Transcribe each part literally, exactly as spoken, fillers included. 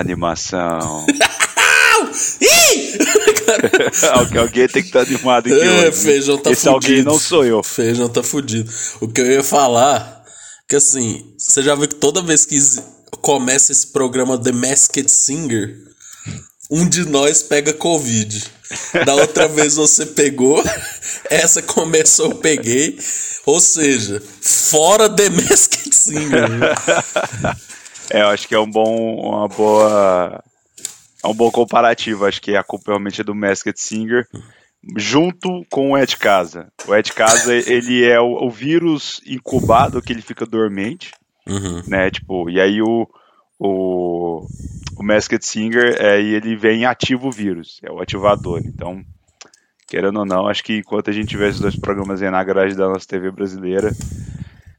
Animação. Algu- alguém tem que estar tá animado aqui é, hoje. Feijão tá Esse fudido. Alguém não sou eu. Feijão tá fudido. O que eu ia falar, que assim, você já viu que toda vez que começa esse programa The Masked Singer, um de nós pega Covid. Da outra vez você pegou, essa começou, eu peguei. Ou seja, fora The Masked Singer. É, eu acho que é um bom, uma boa... É um bom comparativo, acho que a culpa realmente é do Masked Singer, junto com o Ed Casa. O Ed Casa, ele é o, o vírus incubado que ele fica dormente, uhum. né, tipo, e aí o, o, o Masked Singer, é, ele vem e ativa o vírus, é o ativador, então, querendo ou não, acho que enquanto a gente tiver esses dois programas aí na grade da nossa T V brasileira,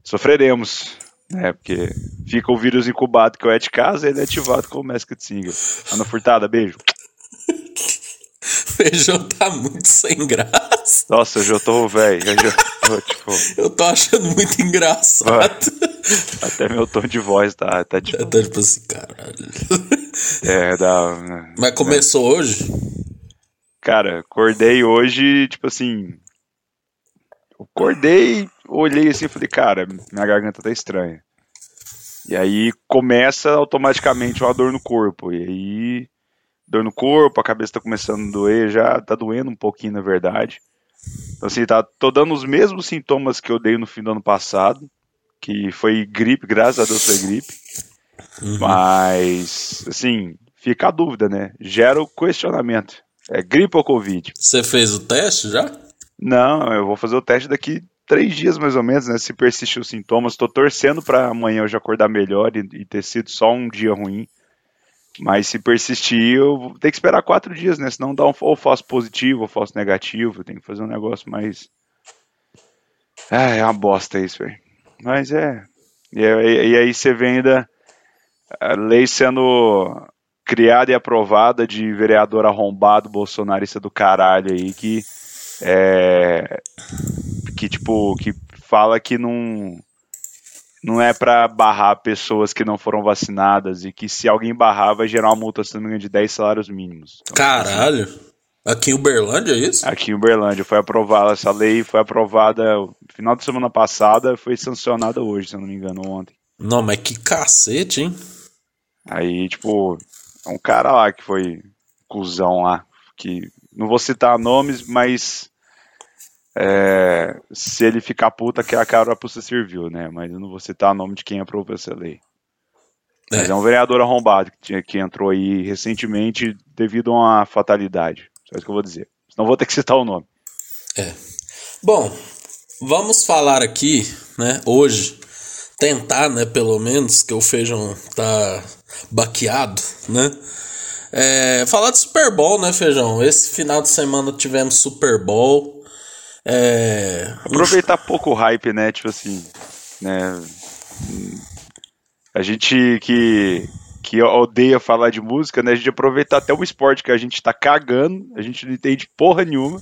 sofreremos. É, porque fica o vírus incubado que é de casa e ele é ativado com o Masked Singer. Ana Furtada, beijo. Feijão tá muito sem graça. Nossa, eu já tô, velho. Eu, tipo... eu tô achando muito engraçado. Ah, até meu tom de voz tá, tá tipo. É, tá tipo assim, caralho. É, dá. Mas começou é. hoje? Cara, acordei hoje, tipo assim. Acordei, olhei assim e falei, cara, minha garganta tá estranha. E aí começa automaticamente uma dor no corpo. E aí, dor no corpo, a cabeça tá começando a doer, já tá doendo um pouquinho, na verdade. Então assim, tá, tô dando os mesmos sintomas que eu dei no fim do ano passado, que foi gripe, graças a Deus foi gripe. Uhum. Mas, assim, fica a dúvida, né? Gera o questionamento. É gripe ou Covid? Você fez o teste já? Não, eu vou fazer o teste daqui três dias mais ou menos, né, se persistir os sintomas. Tô torcendo pra amanhã eu já acordar melhor e, e ter sido só um dia ruim, mas se persistir eu vou ter que esperar quatro dias, né, senão dá um, ou falso positivo ou falso negativo, eu tenho que fazer um negócio mais... É, é uma bosta isso, velho. Mas é... E, e, e aí você vê ainda a lei sendo criada e aprovada de vereador arrombado, bolsonarista do caralho aí, que... É, que tipo, que fala que não, não é pra barrar pessoas que não foram vacinadas e que se alguém barrar vai gerar uma multa, se não me engano, de dez salários mínimos. Então, caralho! Assim, aqui em Uberlândia é isso? Aqui em Uberlândia, foi aprovada essa lei, foi aprovada no final de semana passada, foi sancionada hoje, se eu não me engano, ontem. Não, mas que cacete, hein? Aí, tipo, é um cara lá que foi cuzão lá, que... Não vou citar nomes, mas é, se ele ficar puta, que a carapuça serviu, né? Mas eu não vou citar o nome de quem aprovou essa lei. É. Mas é um vereador arrombado que, tinha, que entrou aí recentemente devido a uma fatalidade. Só isso que eu vou dizer. Senão vou ter que citar o nome. É. Bom, vamos falar aqui, né? Hoje, tentar, né? Pelo menos, que o feijão tá baqueado, né? É, falar de Super Bowl, né, Feijão? Esse final de semana tivemos Super Bowl. É... Aproveitar pouco o hype, né? Tipo assim, né? A gente que, que odeia falar de música, né? A gente aproveitar até um esporte que a gente tá cagando, a gente não entende porra nenhuma,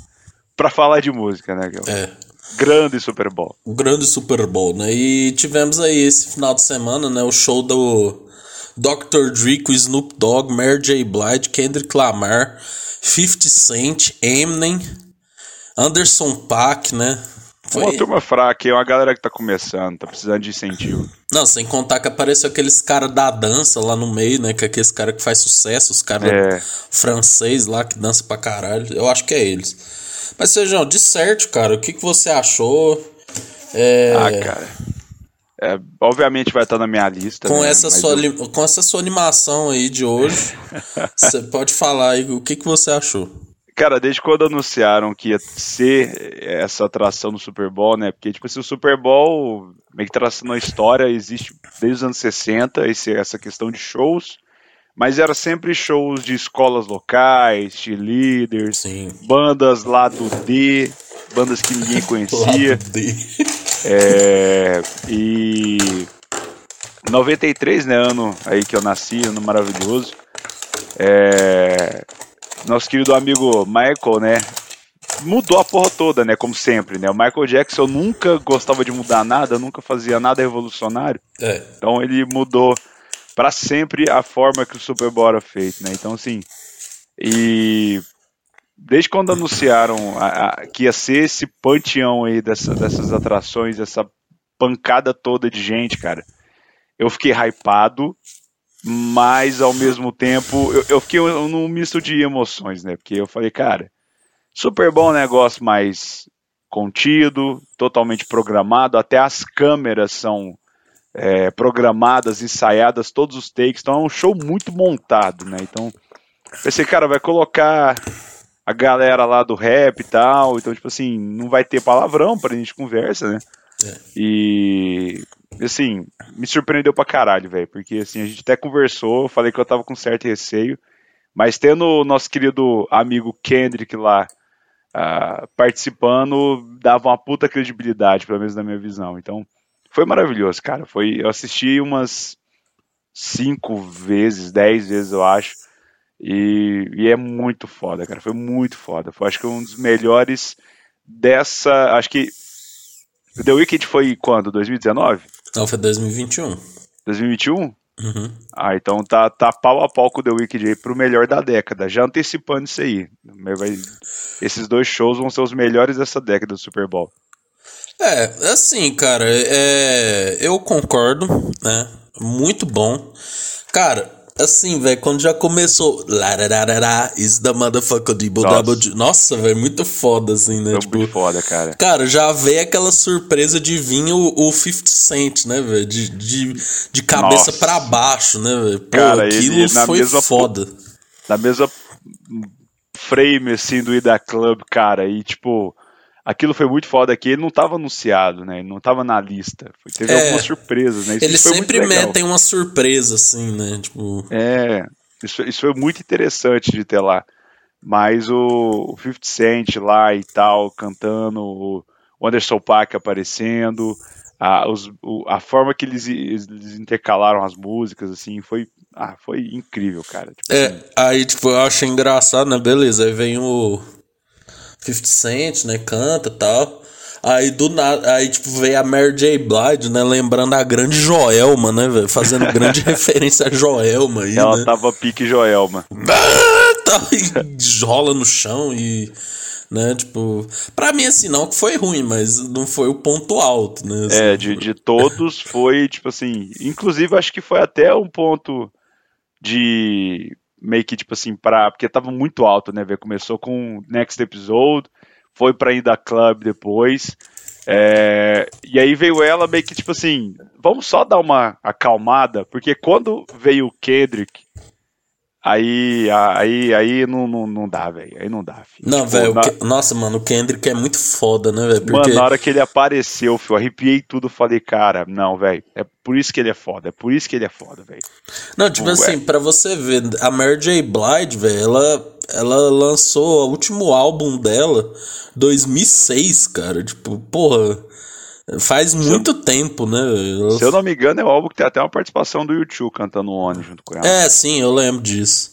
pra falar de música, né? É. Grande Super Bowl. Grande Super Bowl, né? E tivemos aí esse final de semana, né? O show do... doutor Dre com Snoop Dogg, Mary J. Blige, Kendrick Lamar, fifty Cent, Eminem, Anderson Paak, né? Foi uma turma fraca, é uma galera que tá começando, tá precisando de incentivo. Não, sem contar que apareceu aqueles caras da dança lá no meio, né? Que é aqueles caras que faz sucesso, os caras é. francês lá que dança pra caralho. Eu acho que é eles. Mas, Sejão, de certo, cara, o que, que você achou? É... Ah, cara... É, obviamente vai estar na minha lista. Com, né, essa sua, eu... com essa sua animação aí de hoje, você pode falar aí o que, que você achou. Cara, desde quando anunciaram que ia ser essa atração no Super Bowl, né? Porque, tipo assim, o Super Bowl, meio que traçando a história, existe desde os anos sessenta, esse, essa questão de shows, mas era sempre shows de escolas locais, de líderes, sim, bandas lá do D, bandas que ninguém conhecia. É, e noventa e três, né, ano aí que eu nasci, ano maravilhoso, é, nosso querido amigo Michael, né, mudou a porra toda, né, como sempre, né, o Michael Jackson nunca gostava de mudar nada, nunca fazia nada revolucionário, é. Então ele mudou para sempre a forma que o Super Bowl era feito, né? Então, assim, e desde quando anunciaram a, a, que ia ser esse panteão aí dessa, dessas atrações, essa pancada toda de gente, cara, eu fiquei hypado, mas ao mesmo tempo eu, eu fiquei num misto de emoções, né? Porque eu falei, cara, Super Bowl é um negócio mais contido, totalmente programado, até as câmeras são é, programadas, ensaiadas, todos os takes, então é um show muito montado, né? Então pensei, cara, vai colocar a galera lá do rap e tal, então tipo assim, não vai ter palavrão pra gente conversa, né? É. E assim, me surpreendeu pra caralho, velho, porque assim, a gente até conversou, falei que eu tava com certo receio, mas tendo o nosso querido amigo Kendrick lá uh, participando, dava uma puta credibilidade, pelo menos na minha visão. Então, foi maravilhoso, cara. Foi, eu assisti umas cinco vezes, dez vezes, eu acho, e, e é muito foda, cara. Foi muito foda. Foi, acho que um dos melhores dessa, acho que The Weeknd foi quando? dois mil e dezenove? Não, foi dois mil e vinte e um. dois mil e vinte e um? Uhum. Ah, então tá, tá pau a pau com o The Weeknd aí pro melhor da década. Já antecipando isso aí. Vai, esses dois shows vão ser os melhores dessa década do Super Bowl. É, assim, cara, é, eu concordo, né? Muito bom. Cara, assim, velho, quando já começou... Lararará, isso da motherfucker de Double. Nossa, velho, muito foda, assim, né? Foi tipo, muito foda, cara. Cara, já veio aquela surpresa de vir o, o fifty Cent, né, velho? De, de, de cabeça Nossa. Pra baixo, né, velho? Pô, cara, aquilo ele, foi mesma, foda. Na mesma frame, assim, do Ida Club, cara, e tipo... Aquilo foi muito foda, que ele não tava anunciado, né? Ele não tava na lista. Teve é, algumas surpresas, né? Isso eles foi sempre muito metem uma surpresa, assim, né? Tipo... É, isso, isso foi muito interessante de ter lá. Mas o, o fifty Cent lá e tal, cantando, o Anderson Paak aparecendo, a, os, o, a forma que eles, eles intercalaram as músicas, assim, foi... Ah, foi incrível, cara. Tipo, é, assim, aí, tipo, eu achei engraçado, né? Beleza, aí vem o... fifty Cent, né, canta e tal. Aí do nada, aí tipo veio a Mary J. Blige, né, lembrando a grande Joelma, né, velho, fazendo grande referência a Joelma aí, ela, né? Tava pique Joelma. E rola no chão e, né, tipo, pra mim assim, não que foi ruim, mas não foi o ponto alto, né? Assim, é, de, de todos foi, tipo assim, inclusive acho que foi até um ponto de... meio que, tipo assim, pra... Porque tava muito alto, né, velho? Começou com Next Episode, foi pra Ida Club depois, é... e aí veio ela meio que, tipo assim, vamos só dar uma acalmada, porque quando veio o Kendrick, aí, aí, aí não, não, não dá, velho, aí não dá, filho. Não, tipo, velho, na... Ke... nossa, mano, o Kendrick é muito foda, né, velho? Porque... Mano, na hora que ele apareceu, filho, eu arrepiei tudo, falei, cara, não, velho, é por isso que ele é foda, é por isso que ele é foda, velho. Não, tipo, Ué. assim, pra você ver, a Mary J. Blige, velho, ela, ela lançou o último álbum dela em dois mil e seis, cara, tipo, porra, faz se muito eu... tempo, né? Eu... Se eu não me engano, é o álbum que tem até uma participação do U dois cantando One junto com ela. É, sim, eu lembro disso.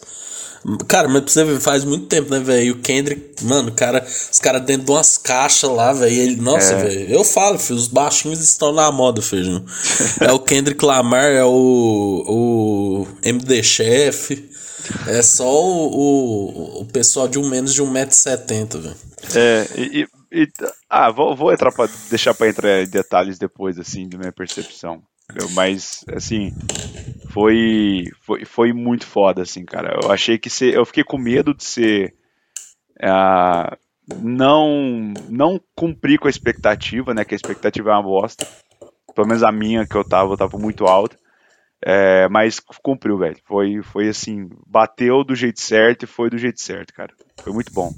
Cara, mas pra você ver, faz muito tempo, né, velho? E o Kendrick, mano, cara, os caras dentro de umas caixas lá, velho, ele, nossa, é. velho, eu falo, filho, os baixinhos estão na moda, feijão. É o Kendrick Lamar, é o, o M D Chef, é só o, o, o pessoal de um menos de um metro e setenta, velho. É, e... e... E, ah, vou, vou entrar pra, deixar pra entrar em detalhes depois, assim, da minha percepção. Eu, mas, assim, foi, foi, foi muito foda, assim, cara. Eu achei que ser... Eu fiquei com medo de ser... Uh, não, não cumprir com a expectativa, né? Que a expectativa é uma bosta. Pelo menos a minha, que eu tava, eu tava muito alta. É, mas cumpriu, velho. Foi, foi assim, bateu do jeito certo e foi do jeito certo, cara. Foi muito bom.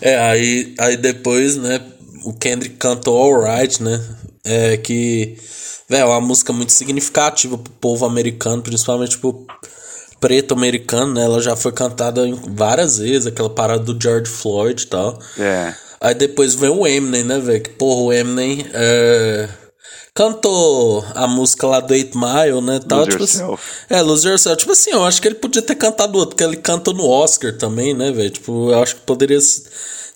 É, aí, aí depois, né, o Kendrick cantou Alright, né? É que, velho, é uma música muito significativa pro povo americano, principalmente pro preto americano, né? Ela já foi cantada várias vezes, aquela parada do George Floyd e tal. É. Aí depois vem o Eminem, né, velho? Que porra, o Eminem é... cantou a música lá do eight mile, né? Tal, Lose tipo Yourself. Assim, é, Lose Yourself. Tipo assim, eu acho que ele podia ter cantado outro, porque ele cantou no Oscar também, né, velho? Tipo, eu acho que poderia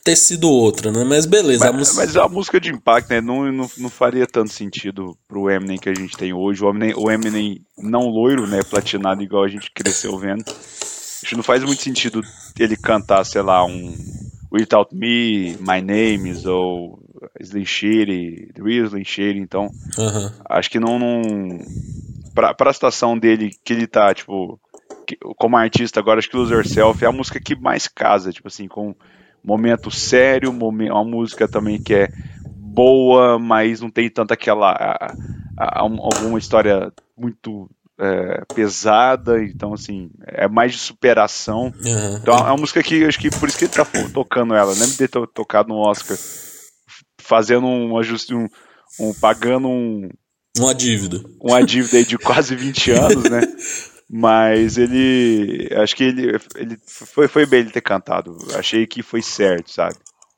ter sido outra, né? Mas beleza. Mas a, música... mas a música de impacto, né? Não, não, não faria tanto sentido pro Eminem que a gente tem hoje. O Eminem, o Eminem não loiro, né? Platinado igual a gente cresceu vendo. Acho que não faz muito sentido ele cantar, sei lá, um Without Me, My Names, ou Slim Shady, The Real Slim Shady. Então, uh-huh. acho que não... não... Pra, pra situação dele, que ele tá, tipo... Que, como artista agora, acho que Lose Yourself é a música que mais casa, tipo assim, com... Momento sério, momento, uma música também que é boa, mas não tem tanta aquela... A, a, alguma história muito é, pesada, então assim, é mais de superação. Uhum. Então é uma música que, acho que por isso que ele tá tocando ela, lembro de ter tocado no Oscar, fazendo um ajuste, um, um, pagando um... Uma dívida. Uma dívida aí de quase vinte anos, né? Mas ele, acho que ele, ele foi, foi bem ele ter cantado, achei que foi certo, sabe?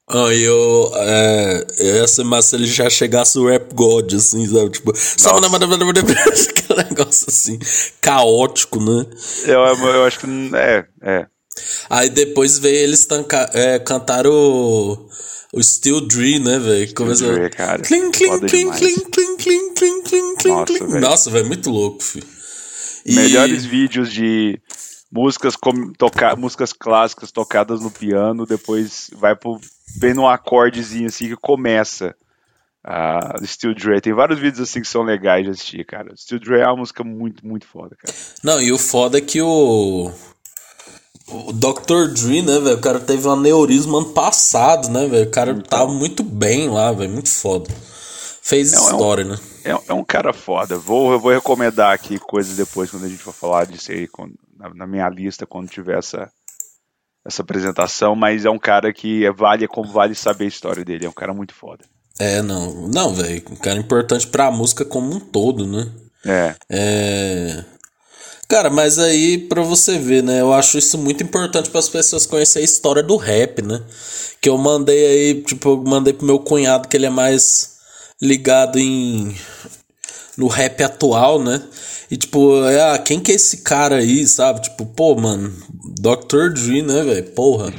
Ah, eu, é, essa, mas se ele já chegasse o Rap God, assim, sabe? Tipo, sabe, aquele negócio assim, caótico, né? Eu, eu acho que, é, é. Aí depois veio eles tanca, é, cantaram o, o Steel Dre, né, velho? Começou... Steel Dre, cara, cling, cling, cling, cling, cling, cling, cling, cling, cling, nossa, cling. Véio. Nossa, velho, muito louco, filho. E... Melhores vídeos de músicas, com, toca, músicas clássicas tocadas no piano, depois vai pro, vem num acordezinho assim que começa a uh, Steel Dre. Tem vários vídeos assim que são legais de assistir, cara. Steel Dre é uma música muito, muito foda, cara. Não, e o foda é que o, o doutor Dre, né, velho, o cara teve um aneurisma ano passado, né, velho, o cara então... tava muito bem lá, velho, muito foda. Fez não, história, é um, né? É, é um cara foda. Vou, eu vou recomendar aqui coisas depois, quando a gente for falar disso aí, quando, na, na minha lista, quando tiver essa, essa apresentação, mas é um cara que é, vale, é como vale saber a história dele. É um cara muito foda. É, não. Não, velho. Um cara importante pra música como um todo, né? É. É... Cara, mas aí, pra você ver, né? Eu acho isso muito importante para as pessoas conhecerem a história do rap, né? Que eu mandei aí, tipo, eu mandei pro meu cunhado, que ele é mais... ligado em no rap atual, né? E tipo, é, ah, quem que é esse cara aí, sabe? Tipo, pô, mano, doutor Dre, né, velho? Porra,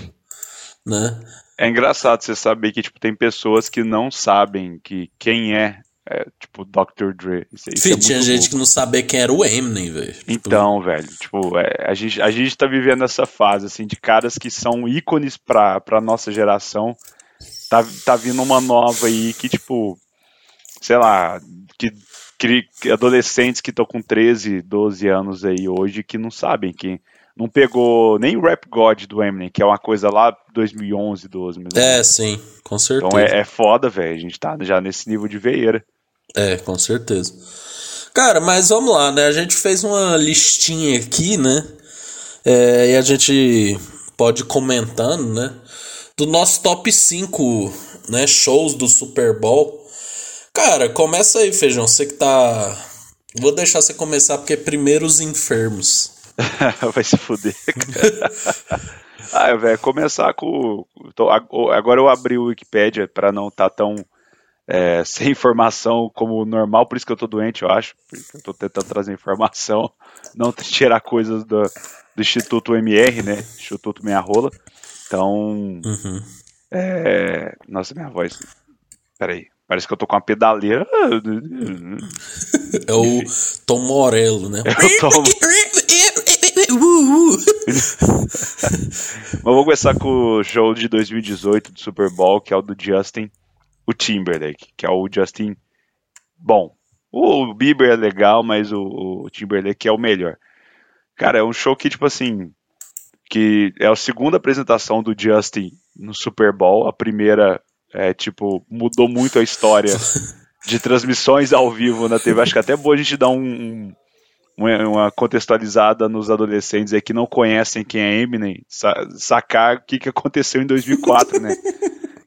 né? É engraçado você saber que tipo tem pessoas que não sabem que quem é, é tipo doutor Dre. Isso, isso Fih, tinha é gente louco. Que não sabia quem era o Eminem, velho. Então, tipo... velho, tipo, é, a gente a gente tá vivendo essa fase assim de caras que são ícones pra para nossa geração. Tá tá vindo uma nova aí que tipo sei lá, que, que adolescentes que estão com treze, doze anos aí hoje que não sabem, que não pegou nem o Rap God do Eminem, que é uma coisa lá dois mil e onze, doze É, sim, com certeza. Então é, é foda, velho, a gente tá já nesse nível de veieira. É, com certeza. Cara, mas vamos lá, né, a gente fez uma listinha aqui, né, é, e a gente pode ir comentando, né, do nosso top cinco, né, shows do Super Bowl. Cara, começa aí, Feijão, você que tá... Vou deixar você começar, porque é primeiro os enfermos. Vai se fuder, cara. Ah, velho, começar com... Agora eu abri o Wikipedia pra não tá tão é, sem informação como normal, por isso que eu tô doente, eu acho. Eu tô tentando trazer informação, não tirar coisas do, do Instituto M R, né? Instituto Meia Rola. Então... Uhum. É... Nossa, minha voz... Peraí. Parece que eu tô com uma pedaleira. É o Tom Morello, né? É o Tom... Mas vou começar com o show de dois mil e dezoito do Super Bowl, que é o do Justin, o Timberlake, que é o Justin... Bom, o Bieber é legal, mas o, o Timberlake é o melhor. Cara, é um show que, tipo assim, que é a segunda apresentação do Justin no Super Bowl, a primeira... É, tipo, mudou muito a história de transmissões ao vivo na T V. Acho que até é bom a gente dar um, um, uma contextualizada nos adolescentes aí que não conhecem quem é Eminem, sacar o que, que aconteceu em dois mil e quatro, né?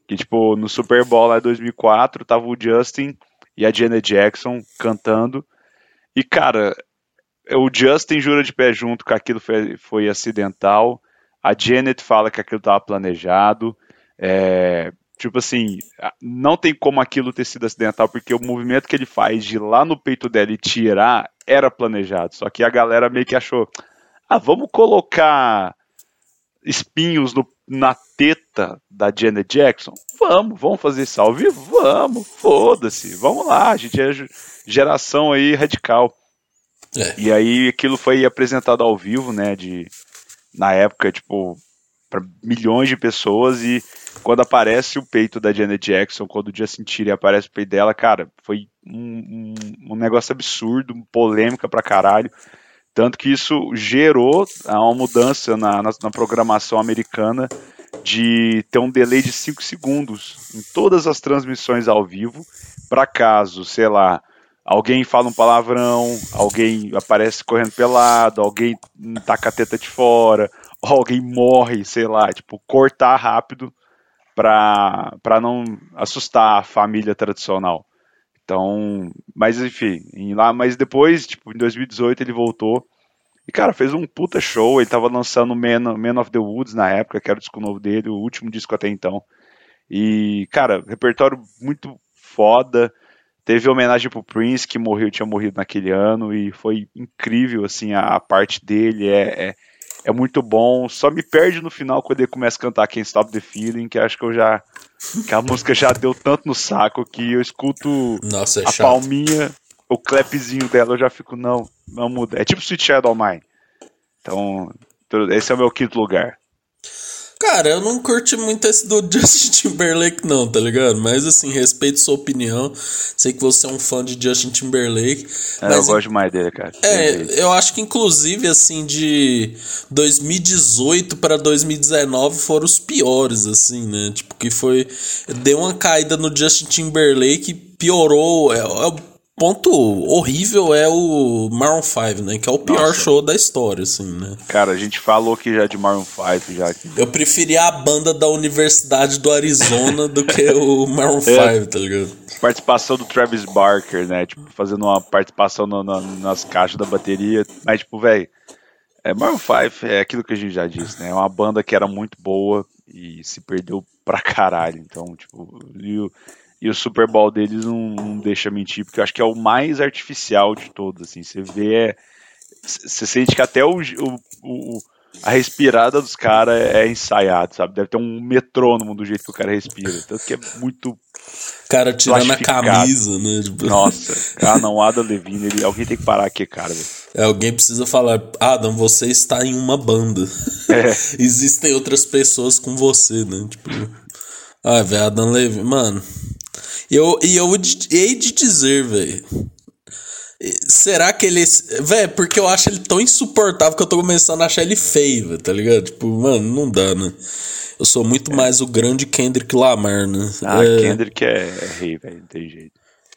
Que, tipo, no Super Bowl lá em dois mil e quatro, tava o Justin e a Janet Jackson cantando. E, cara, o Justin jura de pé junto que aquilo foi, foi acidental. A Janet fala que aquilo tava planejado. É... Tipo assim, não tem como aquilo ter sido acidental, porque o movimento que ele faz de ir lá no peito dela e tirar era planejado. Só que a galera meio que achou, ah, vamos colocar espinhos no, na teta da Janet Jackson? Vamos, vamos fazer isso ao vivo? Vamos, foda-se, vamos lá, a gente é geração aí radical. É. E aí aquilo foi apresentado ao vivo, né, de, na época, tipo, para milhões de pessoas, e quando aparece o peito da Janet Jackson, quando o Justin Timberlake aparece o peito dela, cara, foi um, um, um negócio absurdo, polêmica pra caralho. Tanto que isso gerou uma mudança na, na, na programação americana de ter um delay de cinco segundos em todas as transmissões ao vivo, para caso, sei lá, alguém fala um palavrão, alguém aparece correndo pelado, alguém taca a teta de fora, alguém morre, sei lá, tipo, cortar rápido para para não assustar a família tradicional. Então, mas enfim, lá, mas depois, tipo, em dois mil e dezoito ele voltou e, cara, fez um puta show. Ele tava lançando Man, Man of the Woods na época, que era o disco novo dele, o último disco até então. E, cara, repertório muito foda. Teve homenagem pro Prince, que morreu, tinha morrido naquele ano, e foi incrível, assim, a, a parte dele é, é, é muito bom. Só me perde no final quando ele começa a cantar Can't Stop the Feeling, que acho que eu já... que a música já deu tanto no saco que eu escuto, nossa, é a chato. Palminha, o clapzinho dela, eu já fico, não, não muda. É tipo Sweet Child O' Mine. Então, esse é o meu quinto lugar. Cara, eu não curti muito esse do Justin Timberlake não, tá ligado? Mas assim, respeito sua opinião, sei que você é um fã de Justin Timberlake. É, mas eu gosto demais dele, cara. É, eu acho que inclusive assim, de dois mil e dezoito pra dois mil e dezenove foram os piores, assim, né? Tipo, que foi... deu uma caída no Justin Timberlake, piorou... É, é, ponto horrível é o Maroon five, né? Que é o pior, nossa, show da história, assim, né? Cara, a gente falou que já de Maroon five, já aqui. Eu preferia a banda da Universidade do Arizona do que o Maroon é, five, tá ligado? Participação do Travis Barker, né? Tipo, fazendo uma participação no, no, nas caixas da bateria. Mas, tipo, velho, é, Maroon five é aquilo que a gente já disse, né? É uma banda que era muito boa e se perdeu pra caralho. Então, tipo... eu, E o Super Bowl deles não, não deixa mentir, porque eu acho que é o mais artificial de todos, assim. Você vê, você sente que até o, o, o, a respirada dos caras é ensaiada, sabe? Deve ter um metrônomo do jeito que o cara respira, tanto que é muito... cara tirando a camisa, né? Nossa, ah não, Adam Levine, ele, alguém tem que parar aqui, cara. É, alguém precisa falar, Adam, você está em uma banda. É. Existem outras pessoas com você, né? Tipo... ah, velho, Adam Levine, mano... E eu, eu hei de dizer, velho, será que ele... velho, porque eu acho ele tão insuportável que eu tô começando a achar ele feio, véio, tá ligado? Tipo, mano, não dá, né? Eu sou muito é. mais o grande Kendrick Lamar, né? Ah, é... Kendrick é, é rei, velho, não tem jeito.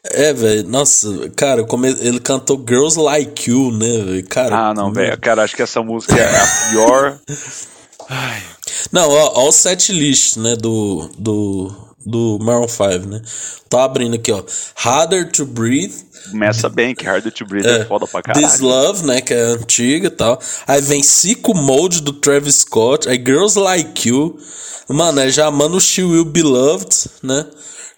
É, velho, nossa, cara, come... ele cantou Girls Like You, né, velho? Ah, não, velho, cara, acho que essa música é a pior... ai. Não, ó, ó o setlist, né, do... do... do Maroon five, né? Tô abrindo aqui, ó. Harder to Breathe. Começa bem, que Harder to Breathe é, é foda pra caralho. This Love, né? Que é antiga e tal. Aí vem Sicko Mode do Travis Scott. Aí Girls Like You. Mano, é já Mano She Will Be Loved, né?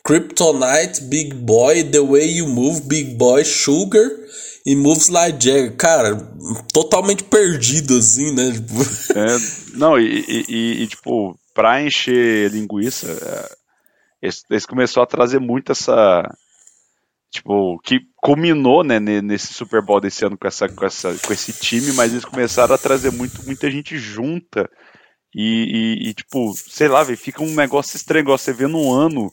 Kryptonite, Big Boy, The Way You Move, Big Boy, Sugar e Moves Like Jagger. Cara, totalmente perdido, assim, né? É, não, e, e, e tipo, pra encher linguiça... É... eles começou a trazer muito essa, tipo, que culminou, né, nesse Super Bowl desse ano com, essa, com, essa, com esse time, mas eles começaram a trazer muito, muita gente junta e, e, e tipo, sei lá, véio, fica um negócio estranho, igual você vê num ano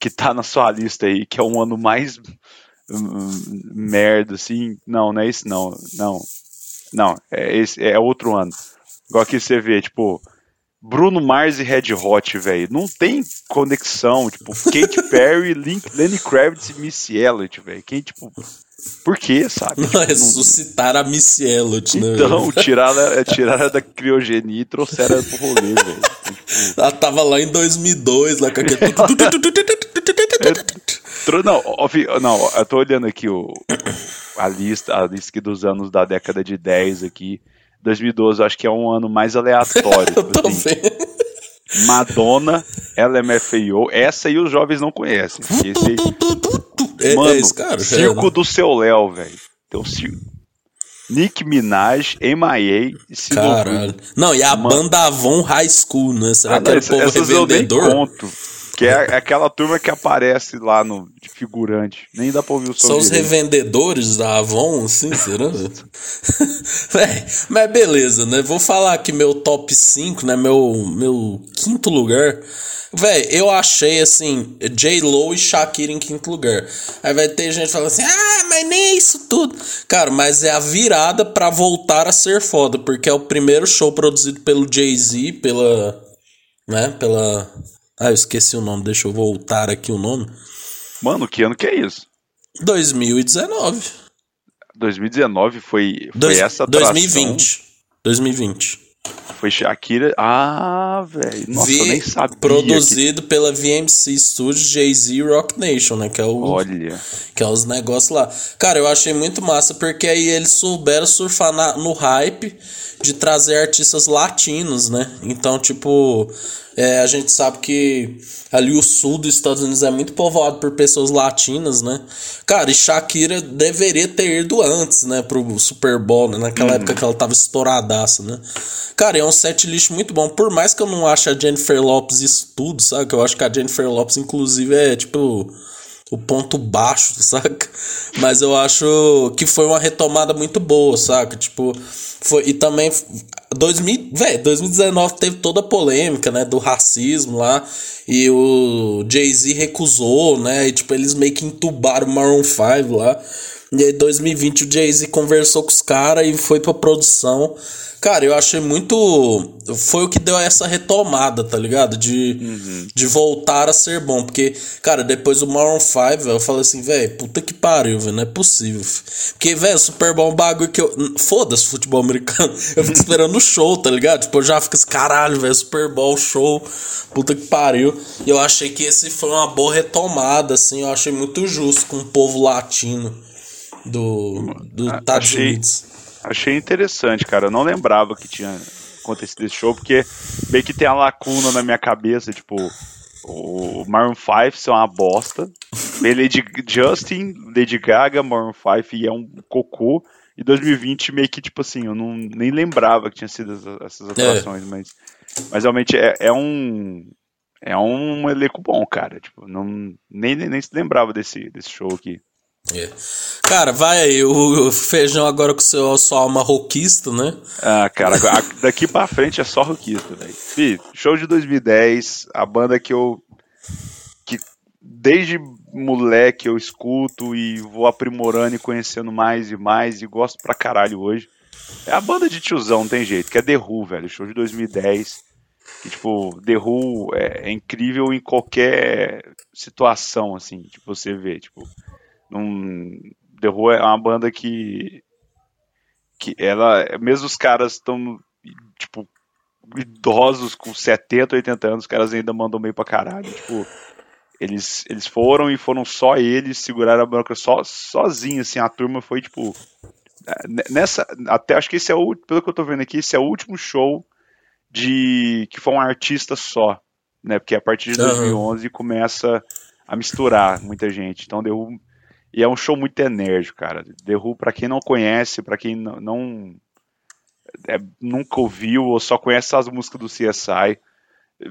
que tá na sua lista aí, que é um ano mais hum, merda, assim, não, não é isso não, não, não, é, esse, é outro ano, igual aqui você vê, tipo... Bruno Mars e Red Hot, velho, não tem conexão, tipo, Katy Perry, Link, Lenny Kravitz e Missy Elliott, velho, quem, tipo, por quê, sabe? Não, tipo, não... ressuscitaram a Missy Elliott, né? Então, tiraram, tiraram da criogenia e trouxeram ela pro rolê, velho. Tipo... ela tava lá em dois mil e dois, lá com aquele... eu... não, ó, não, eu tô olhando aqui o... a lista, a lista aqui dos anos da década de dez aqui, dois mil e doze, eu acho que é um ano mais aleatório. Eu tô assim. Vendo. Madonna, L M F A O, essa aí os jovens não conhecem. Esse aí... mano, é, é esse cara, Circo é, né? do Seu Léo, velho. Tem um circo. Nicki Minaj, M I A e Caralho. Não, e a Mano. Banda Avon High School, né? Será ah, que era essa, o povo revendedor? Conto, que é aquela turma que aparece lá no de figurante. Nem dá pra ouvir o som. São os revendedores da Avon, assim, será? Véi, mas beleza, né? Vou falar aqui meu top cinco, né? Meu, meu quinto lugar. Véi, eu achei, assim, J-Lo e Shakira em quinto lugar. Aí vai ter gente falando assim, ah, mas nem é isso tudo. Cara, mas é a virada pra voltar a ser foda, porque é o primeiro show produzido pelo Jay-Z, pela... né, pela... Ah, eu esqueci o nome, deixa eu voltar aqui o nome. Mano, que ano que é isso? dois mil e dezenove. dois mil e dezenove foi, foi Dois, essa atração? dois mil e vinte. dois mil e vinte. Foi Shakira... Ah, velho. Nossa, Vi, eu nem sabia. Produzido que... pela V M C Studios, Jay-Z e Roc Nation, né? Que é o, Olha. Que é os negócios lá. Cara, eu achei muito massa, porque aí eles souberam surfar na, no hype de trazer artistas latinos, né? Então, tipo... É, a gente sabe que ali o sul dos Estados Unidos é muito povoado por pessoas latinas, né? Cara, e Shakira deveria ter ido antes, né? Pro Super Bowl, né? Naquela hum. época que ela tava estouradaça, né? Cara, é um set list muito bom. Por mais que eu não ache a Jennifer Lopez isso tudo, sabe? Que eu acho que a Jennifer Lopez, inclusive, é tipo... o ponto baixo, saca? Mas eu acho que foi uma retomada muito boa, saca? Tipo, foi... E também... dois mil, véio, dois mil e dezenove teve toda a polêmica, né? Do racismo lá. E o Jay-Z recusou, né? E tipo, eles meio que entubaram o Maroon five lá. E aí em dois mil e vinte o Jay-Z conversou com os caras e foi pra produção. Cara, eu achei muito... Foi o que deu essa retomada, tá ligado? De, uhum. de voltar a ser bom. Porque, cara, depois do Maroon five, véio, eu falei assim, velho, puta que pariu, velho, não é possível. Porque, velho, Super Bowl é um bagulho que eu... Foda-se futebol americano. Eu fico esperando o show, tá ligado? Tipo, eu já fico assim, caralho, velho, Super Bowl, show, puta que pariu. E eu achei que esse foi uma boa retomada, assim. Eu achei muito justo com o povo latino do Estados Unidos. Achei interessante, cara. Eu não lembrava que tinha acontecido esse show, porque meio que tem a lacuna na minha cabeça, tipo, o Maroon five são uma bosta, Lady Justin, Lady Gaga, Maroon five é um cocô, e dois mil e vinte meio que, tipo assim, eu não, nem lembrava que tinha sido essas atuações, é. mas, mas realmente é, é um... é um elenco bom, cara. Tipo, não, nem, nem, nem se lembrava desse, desse show aqui. É. Cara, vai aí, o Feijão agora com seu, sua alma rockista, né? Ah, cara, daqui pra frente é só rockista, velho. Fih, show de dois mil e dez, a banda que eu, que desde moleque eu escuto e vou aprimorando e conhecendo mais e mais e gosto pra caralho hoje. É a banda de tiozão, não tem jeito, que é The Who, velho, show de dois mil e dez. Que, tipo, The Who é, é incrível em qualquer situação, assim, tipo, você vê, tipo... Um, The Who é uma banda que, que ela, mesmo os caras estão, tipo, idosos com setenta, oitenta anos, os caras ainda mandam meio pra caralho. Tipo, eles, eles foram e foram só eles, seguraram a banca so, sozinho, assim, a turma foi, tipo, nessa, até acho que esse é o, pelo que eu tô vendo aqui, esse é o último show de, que foi um artista só, né, porque a partir de dois mil e onze começa a misturar muita gente, então The Who. E é um show muito enérgico, cara. The Who, pra quem não conhece, pra quem não, não é, nunca ouviu ou só conhece as músicas do C S I,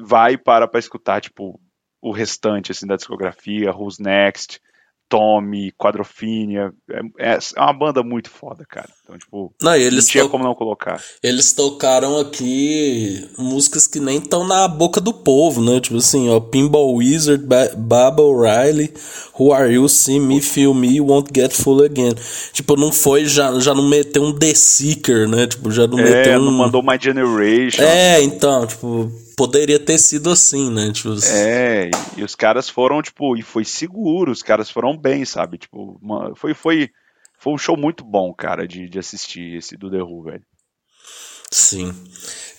vai e para pra escutar, tipo, o restante, assim, da discografia, Who's Next, Tommy, Quadrophenia. É, é uma banda muito foda, cara. Então, tipo, não, eles não tinha to... como não colocar. Eles tocaram aqui músicas que nem estão na boca do povo, né? Tipo assim, ó, Pinball Wizard, ba- Baba O'Reilly, Who Are You, See Me, Feel Me, Won't Get Full Again. Tipo, não foi, já, já não meteu um The Seeker, né? Tipo, já não é, meteu um... não mandou My Generation. É, então, tipo... Poderia ter sido assim, né? Tipo, é, e, e os caras foram, tipo, e foi seguro, os caras foram bem, sabe? Tipo, uma, foi, foi, foi um show muito bom, cara, de, de assistir esse do The Who, velho. Sim.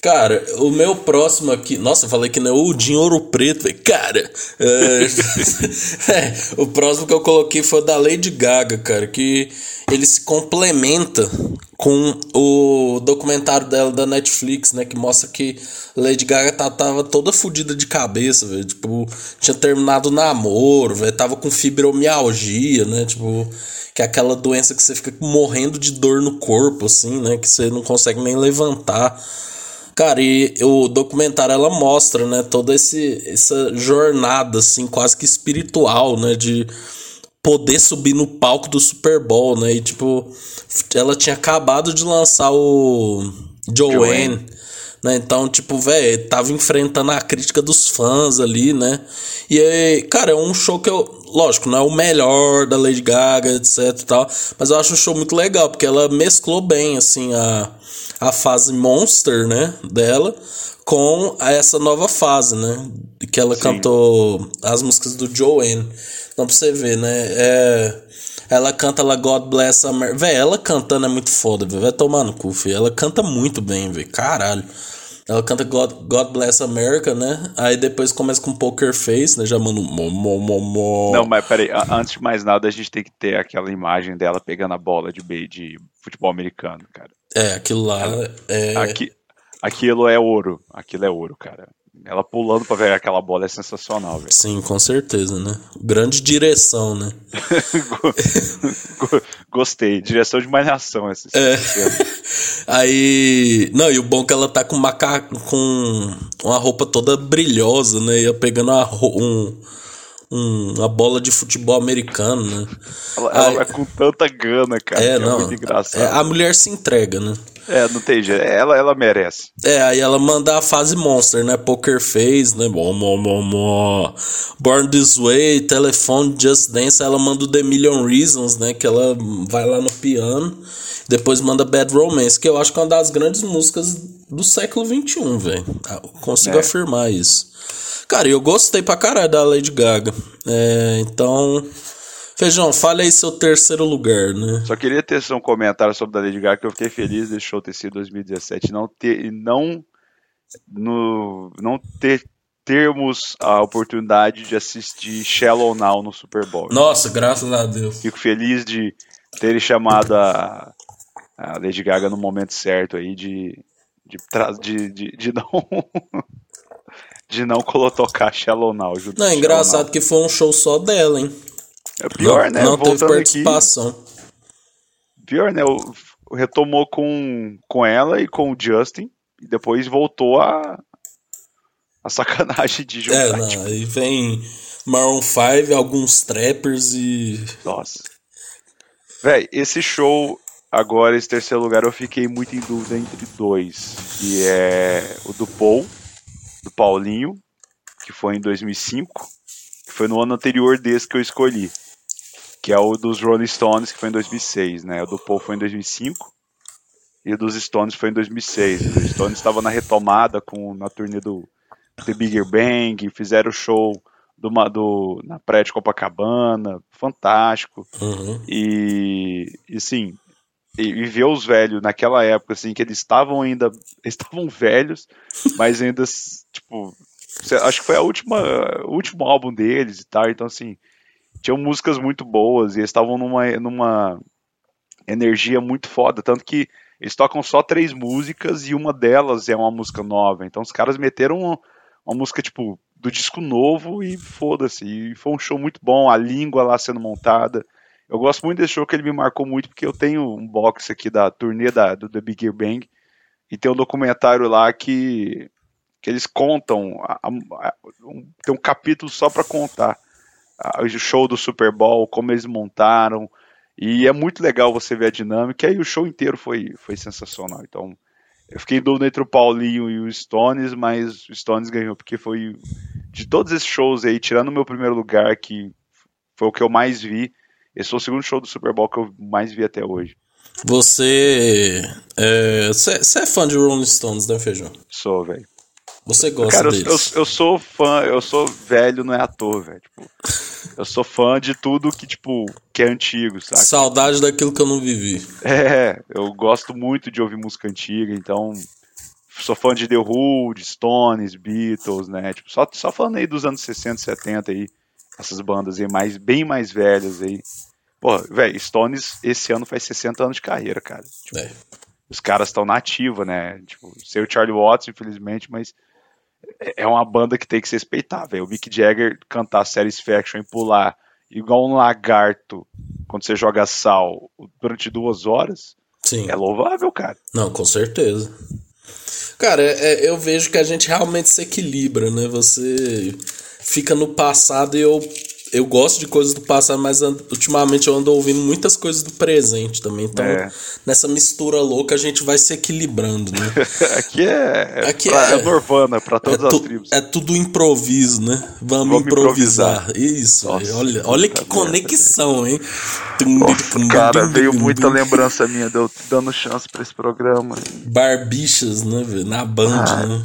Cara, o meu próximo aqui... Nossa, eu falei que não é o Dinho Ouro Preto, velho. Cara! É... é, o próximo que eu coloquei foi o da Lady Gaga, cara, que ele se complementa... com o documentário dela da Netflix, né, que mostra que Lady Gaga tava toda fodida de cabeça, velho, tipo, tinha terminado o namoro, velho, tava com fibromialgia, né, tipo, que é aquela doença que você fica morrendo de dor no corpo, assim, né, que você não consegue nem levantar. Cara, e o documentário, ela mostra, né, toda esse, essa jornada, assim, quase que espiritual, né, de poder subir no palco do Super Bowl, né? E, tipo, ela tinha acabado de lançar o Joanne, Joanne. Né? Então, tipo, velho, tava enfrentando a crítica dos fãs ali, né? E aí, cara, é um show que eu... Lógico, não é o melhor da Lady Gaga, etc e tal, mas eu acho um show muito legal, porque ela mesclou bem, assim, a, a fase Monster, né, dela, com essa nova fase, né, que ela Sim. cantou as músicas do Joanne. Então, pra você ver, né? É, ela canta lá God Bless America. Véi, ela cantando é muito foda, véi. Vai tomar no cu, filho. Ela canta muito bem, velho. Caralho. Ela canta God, God Bless America, né? Aí depois começa com Poker Face, né? Já manda um mo, mo, mo, mo. Não, mas peraí. Antes de mais nada, a gente tem que ter aquela imagem dela pegando a bola de, de futebol americano, cara. É, aquilo lá é... Aqui, aquilo é ouro. Aquilo é ouro, cara. Ela pulando pra pegar aquela bola é sensacional, velho. Sim, com certeza, né? Grande direção, né? Gostei. Direção de malhação, esse. É. Aí... Não, e o bom é que ela tá com macaco, com uma roupa toda brilhosa, né? E pegando uma, um, um, uma bola de futebol americano, né? Ela, ela Aí... vai com tanta gana, cara. É, não. É muito engraçado. É, a mulher se entrega, né? É, não tem jeito. Ela, ela merece. É, aí ela manda a fase Monster, né? Poker Face, né? Bom, bom, bom, bom. Born This Way, Telephone, Just Dance. Ela manda o The Million Reasons, né? Que ela vai lá no piano. Depois manda Bad Romance, que eu acho que é uma das grandes músicas do século vinte e um, velho. Consigo é. afirmar isso. Cara, eu gostei pra caralho da Lady Gaga. É, então... Feijão, fale aí seu terceiro lugar, né? Só queria ter um comentário sobre a Lady Gaga, que eu fiquei feliz desse show ter sido em dois mil e dezessete e não, ter, não, no, não ter, termos a oportunidade de assistir Shallow Now no Super Bowl. Nossa, né? Graças a Deus. Fico feliz de terem chamado a, a Lady Gaga no momento certo aí de, de, de, de, de não... de não tocar Shallow Now. Junto não, é engraçado Now. Que foi um show só dela, hein? É pior, não, né? Não Voltando teve participação. Aqui, pior, né? O retomou com, com ela e com o Justin. E depois voltou a, a sacanagem de jogar. É, não. Tipo. Aí vem Maroon cinco, alguns trappers e... Nossa. Véi, esse show agora, esse terceiro lugar, eu fiquei muito em dúvida entre dois. Que é o do Paul, do Paulinho, que foi em dois mil e cinco. Que foi no ano anterior desse que eu escolhi. Que é o dos Rolling Stones, que foi em dois mil e seis, né? O do Paul foi em dois mil e cinco e o dos Stones foi em dois mil e seis. Os Stones estavam na retomada com, na turnê do The Big Bang, fizeram o show do, do, na praia de Copacabana, fantástico. Uhum. E, e sim, e, e ver os velhos naquela época, assim, que eles estavam ainda, estavam velhos, mas ainda, tipo... Acho que foi a última, o último álbum deles e tal, então assim... Tinham músicas muito boas e eles estavam numa, numa energia muito foda. Tanto que eles tocam só três músicas e uma delas é uma música nova. Então os caras meteram uma, uma música tipo do disco novo e foda-se. E foi um show muito bom, a língua lá sendo montada. Eu gosto muito desse show, que ele me marcou muito, porque eu tenho um box aqui da turnê da, do The Big Bang. E tem um documentário lá que, que eles contam, a, a, um, tem um capítulo só pra contar o show do Super Bowl, como eles montaram, e é muito legal você ver a dinâmica, e aí o show inteiro foi, foi sensacional. Então eu fiquei em dúvida entre o Paulinho e o Stones, mas o Stones ganhou, porque foi de todos esses shows aí, tirando o meu primeiro lugar, que foi o que eu mais vi, esse foi o segundo show do Super Bowl que eu mais vi até hoje. Você é, você é fã de Rolling Stones, né, Feijão? Sou, velho. Você gosta, cara, deles? Eu, eu, eu sou fã, eu sou velho, não é à toa, velho, tipo, eu sou fã de tudo que, tipo, que é antigo, saca? Saudade daquilo que eu não vivi. É, eu gosto muito de ouvir música antiga, então sou fã de The Who, de Stones, Beatles, né, tipo, só, só falando aí dos anos sessenta, setenta aí, essas bandas aí mais, bem mais velhas aí. Pô, velho, Stones esse ano faz sessenta anos de carreira, cara. Tipo, é. Os caras estão na ativa, né? Tipo, sei o Charlie Watts, infelizmente, mas é uma banda que tem que se respeitar, velho. O Mick Jagger cantar Satisfaction e pular igual um lagarto quando você joga sal durante duas horas, sim, é louvável, cara. Não, com certeza. Cara, é, é, eu vejo que a gente realmente se equilibra, né? Você fica no passado e eu, eu gosto de coisas do passado, mas ando, ultimamente eu ando ouvindo muitas coisas do presente também. Então, é. nessa mistura louca, a gente vai se equilibrando, né? Aqui é, Aqui pra, é, é Norvana, pra todas é tu, as tribos. É tudo improviso, né? Vamos, Vamos improvisar. improvisar. Isso, nossa, olha, olha que conexão, hein? Nossa, cara, veio muita lembrança minha de eu dando chance pra esse programa. Barbichas, né, velho? Na Band, ah, né?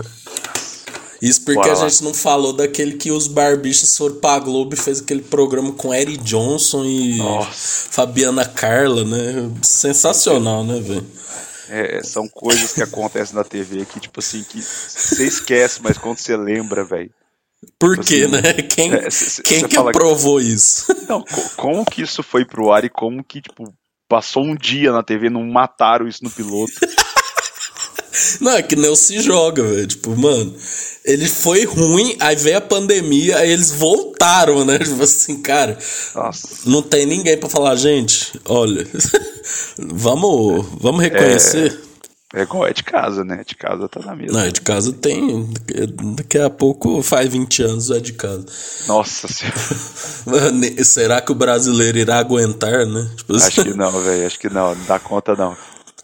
Isso porque Bora a lá. gente não falou daquele que os barbichas foram pra Globo e fez aquele programa com Eric Johnson e Nossa. Fabiana Carla, né? Sensacional, né, velho? É, são coisas que acontecem na T V que, tipo assim, que você esquece, mas quando você lembra, velho. Por tipo quê, assim, né? Quem, é, cê, quem cê que aprovou que... isso? Não, como que isso foi pro ar e como que, tipo, passou um dia na T V, não mataram isso no piloto? Não, é que nem se joga, velho. Tipo, mano, ele foi ruim, aí veio a pandemia, aí eles voltaram, né? Tipo assim, cara, Nossa. não tem ninguém pra falar, gente, olha, vamos, vamos reconhecer. É, é igual é de casa, né? De casa tá na mesa. Não, é de casa tem, daqui a pouco faz vinte anos, é de casa. Nossa Senhora. Mano, será que o brasileiro irá aguentar, né? Tipo assim. Acho que não, velho, acho que não, não dá conta não.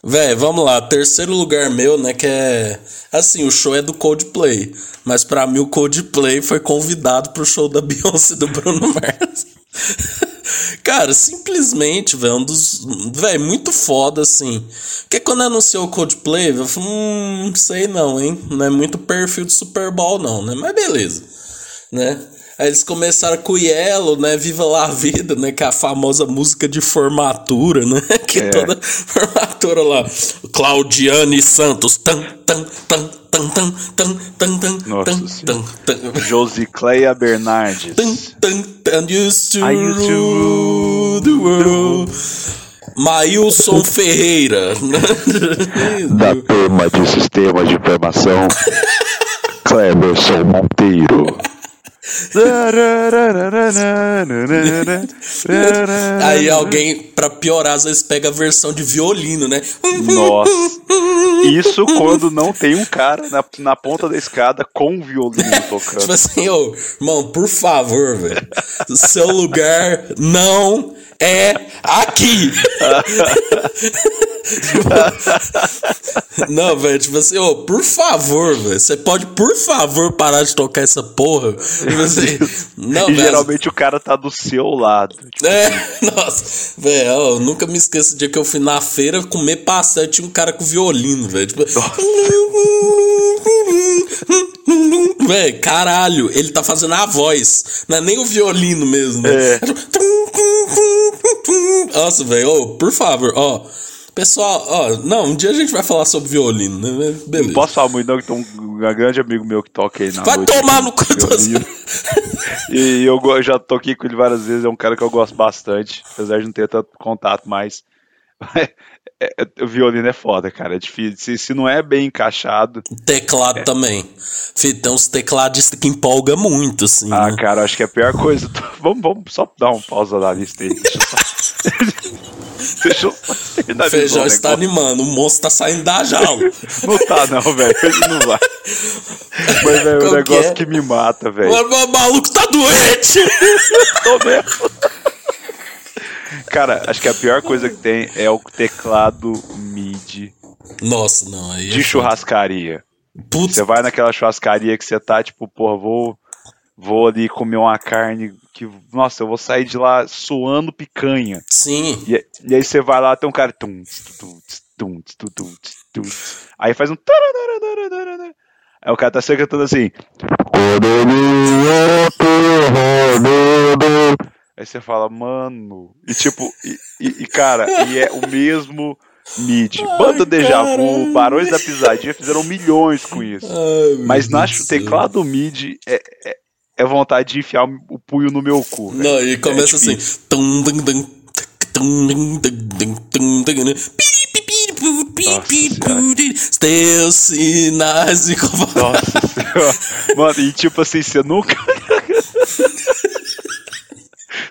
Véi, vamos lá, terceiro lugar meu, né, que é... Assim, o show é do Coldplay, mas pra mim o Coldplay foi convidado pro show da Beyoncé e do Bruno Mars. Cara, simplesmente, velho, um dos... Véi, muito foda, assim. Porque quando anunciou o Coldplay, eu falei, hum, não sei não, hein. Não é muito perfil de Super Bowl não, né, mas beleza, né. Aí eles começaram com o Yellow, né? Viva La Vida, né? Que é a famosa música de formatura, né? Que é. toda formatura lá. Claudiane Santos. Tan, tan, tan, tan, tan, tan, tan, tan, tan, tan. Josicléia Bernardes. Tan, tan, tan. Used to rule the world. Maílson Ferreira. Da turma de Sistema de Informação. Cleberson Monteiro. Aí alguém, pra piorar, às vezes pega a versão de violino, né? Nossa, isso quando não tem um cara na, na ponta da escada com um violino tocando. Tipo assim, ô, irmão, por favor, velho, seu lugar não é aqui. Não, velho, tipo assim, ô, oh, por favor, velho, você pode, por favor, parar de tocar essa porra? Tipo assim, não, e véio, geralmente as... o cara tá do seu lado. Tipo é, assim. Nossa, velho, eu nunca me esqueço do dia que eu fui na feira comer pastel, tinha um cara com violino, velho, tipo... Véi, caralho, ele tá fazendo a voz, não é nem o violino mesmo, né? É. Nossa, velho, oh, por favor, ó... Oh. Pessoal, ó, não, um dia a gente vai falar sobre violino, né? Beleza. Não posso falar muito não, que tem um grande amigo meu que toca aí na Vai noite, tomar no canto. E eu já toquei com ele várias vezes, é um cara que eu gosto bastante, apesar de não ter tanto contato, mas o violino é foda, cara, é difícil, se, se não é bem encaixado... Teclado é. também. Filho, tem uns tecladistas que empolga muito, assim. Ah, né? Cara, acho que é a pior coisa. Vamos, vamos só dar uma pausa na lista aí, deixa eu só... Deixa eu... O Feijão está animando, o monstro tá saindo da jaula. Não tá não, velho, ele não vai. Mas véio, é um negócio que, é? que me mata, velho. O maluco tá doente. Tô mesmo. Cara, acho que a pior coisa que tem é o teclado M I D I. Nossa, não, aí de churrascaria. Putz. Você vai naquela churrascaria que você tá tipo, porra, vou, vou ali comer uma carne... Que, nossa, eu vou sair de lá suando picanha. Sim. E, e aí você vai lá, tem um cara... Tum, tum, tum, tum, tum, tum, aí faz um... Aí o cara tá se cantando assim... Aí você fala, mano... E tipo... E, e, e cara, e é o mesmo... M I D I, Banda Deja Vu, Barões da Pisadinha fizeram milhões com isso. Ai, mas na teclado M I D I é... é é vontade de enfiar o punho no meu cu. Não, véio. E começa é assim. Tum, dum, dum, Teus sinais de comparação. Nossa senhora. Mano, e tipo assim, você nunca...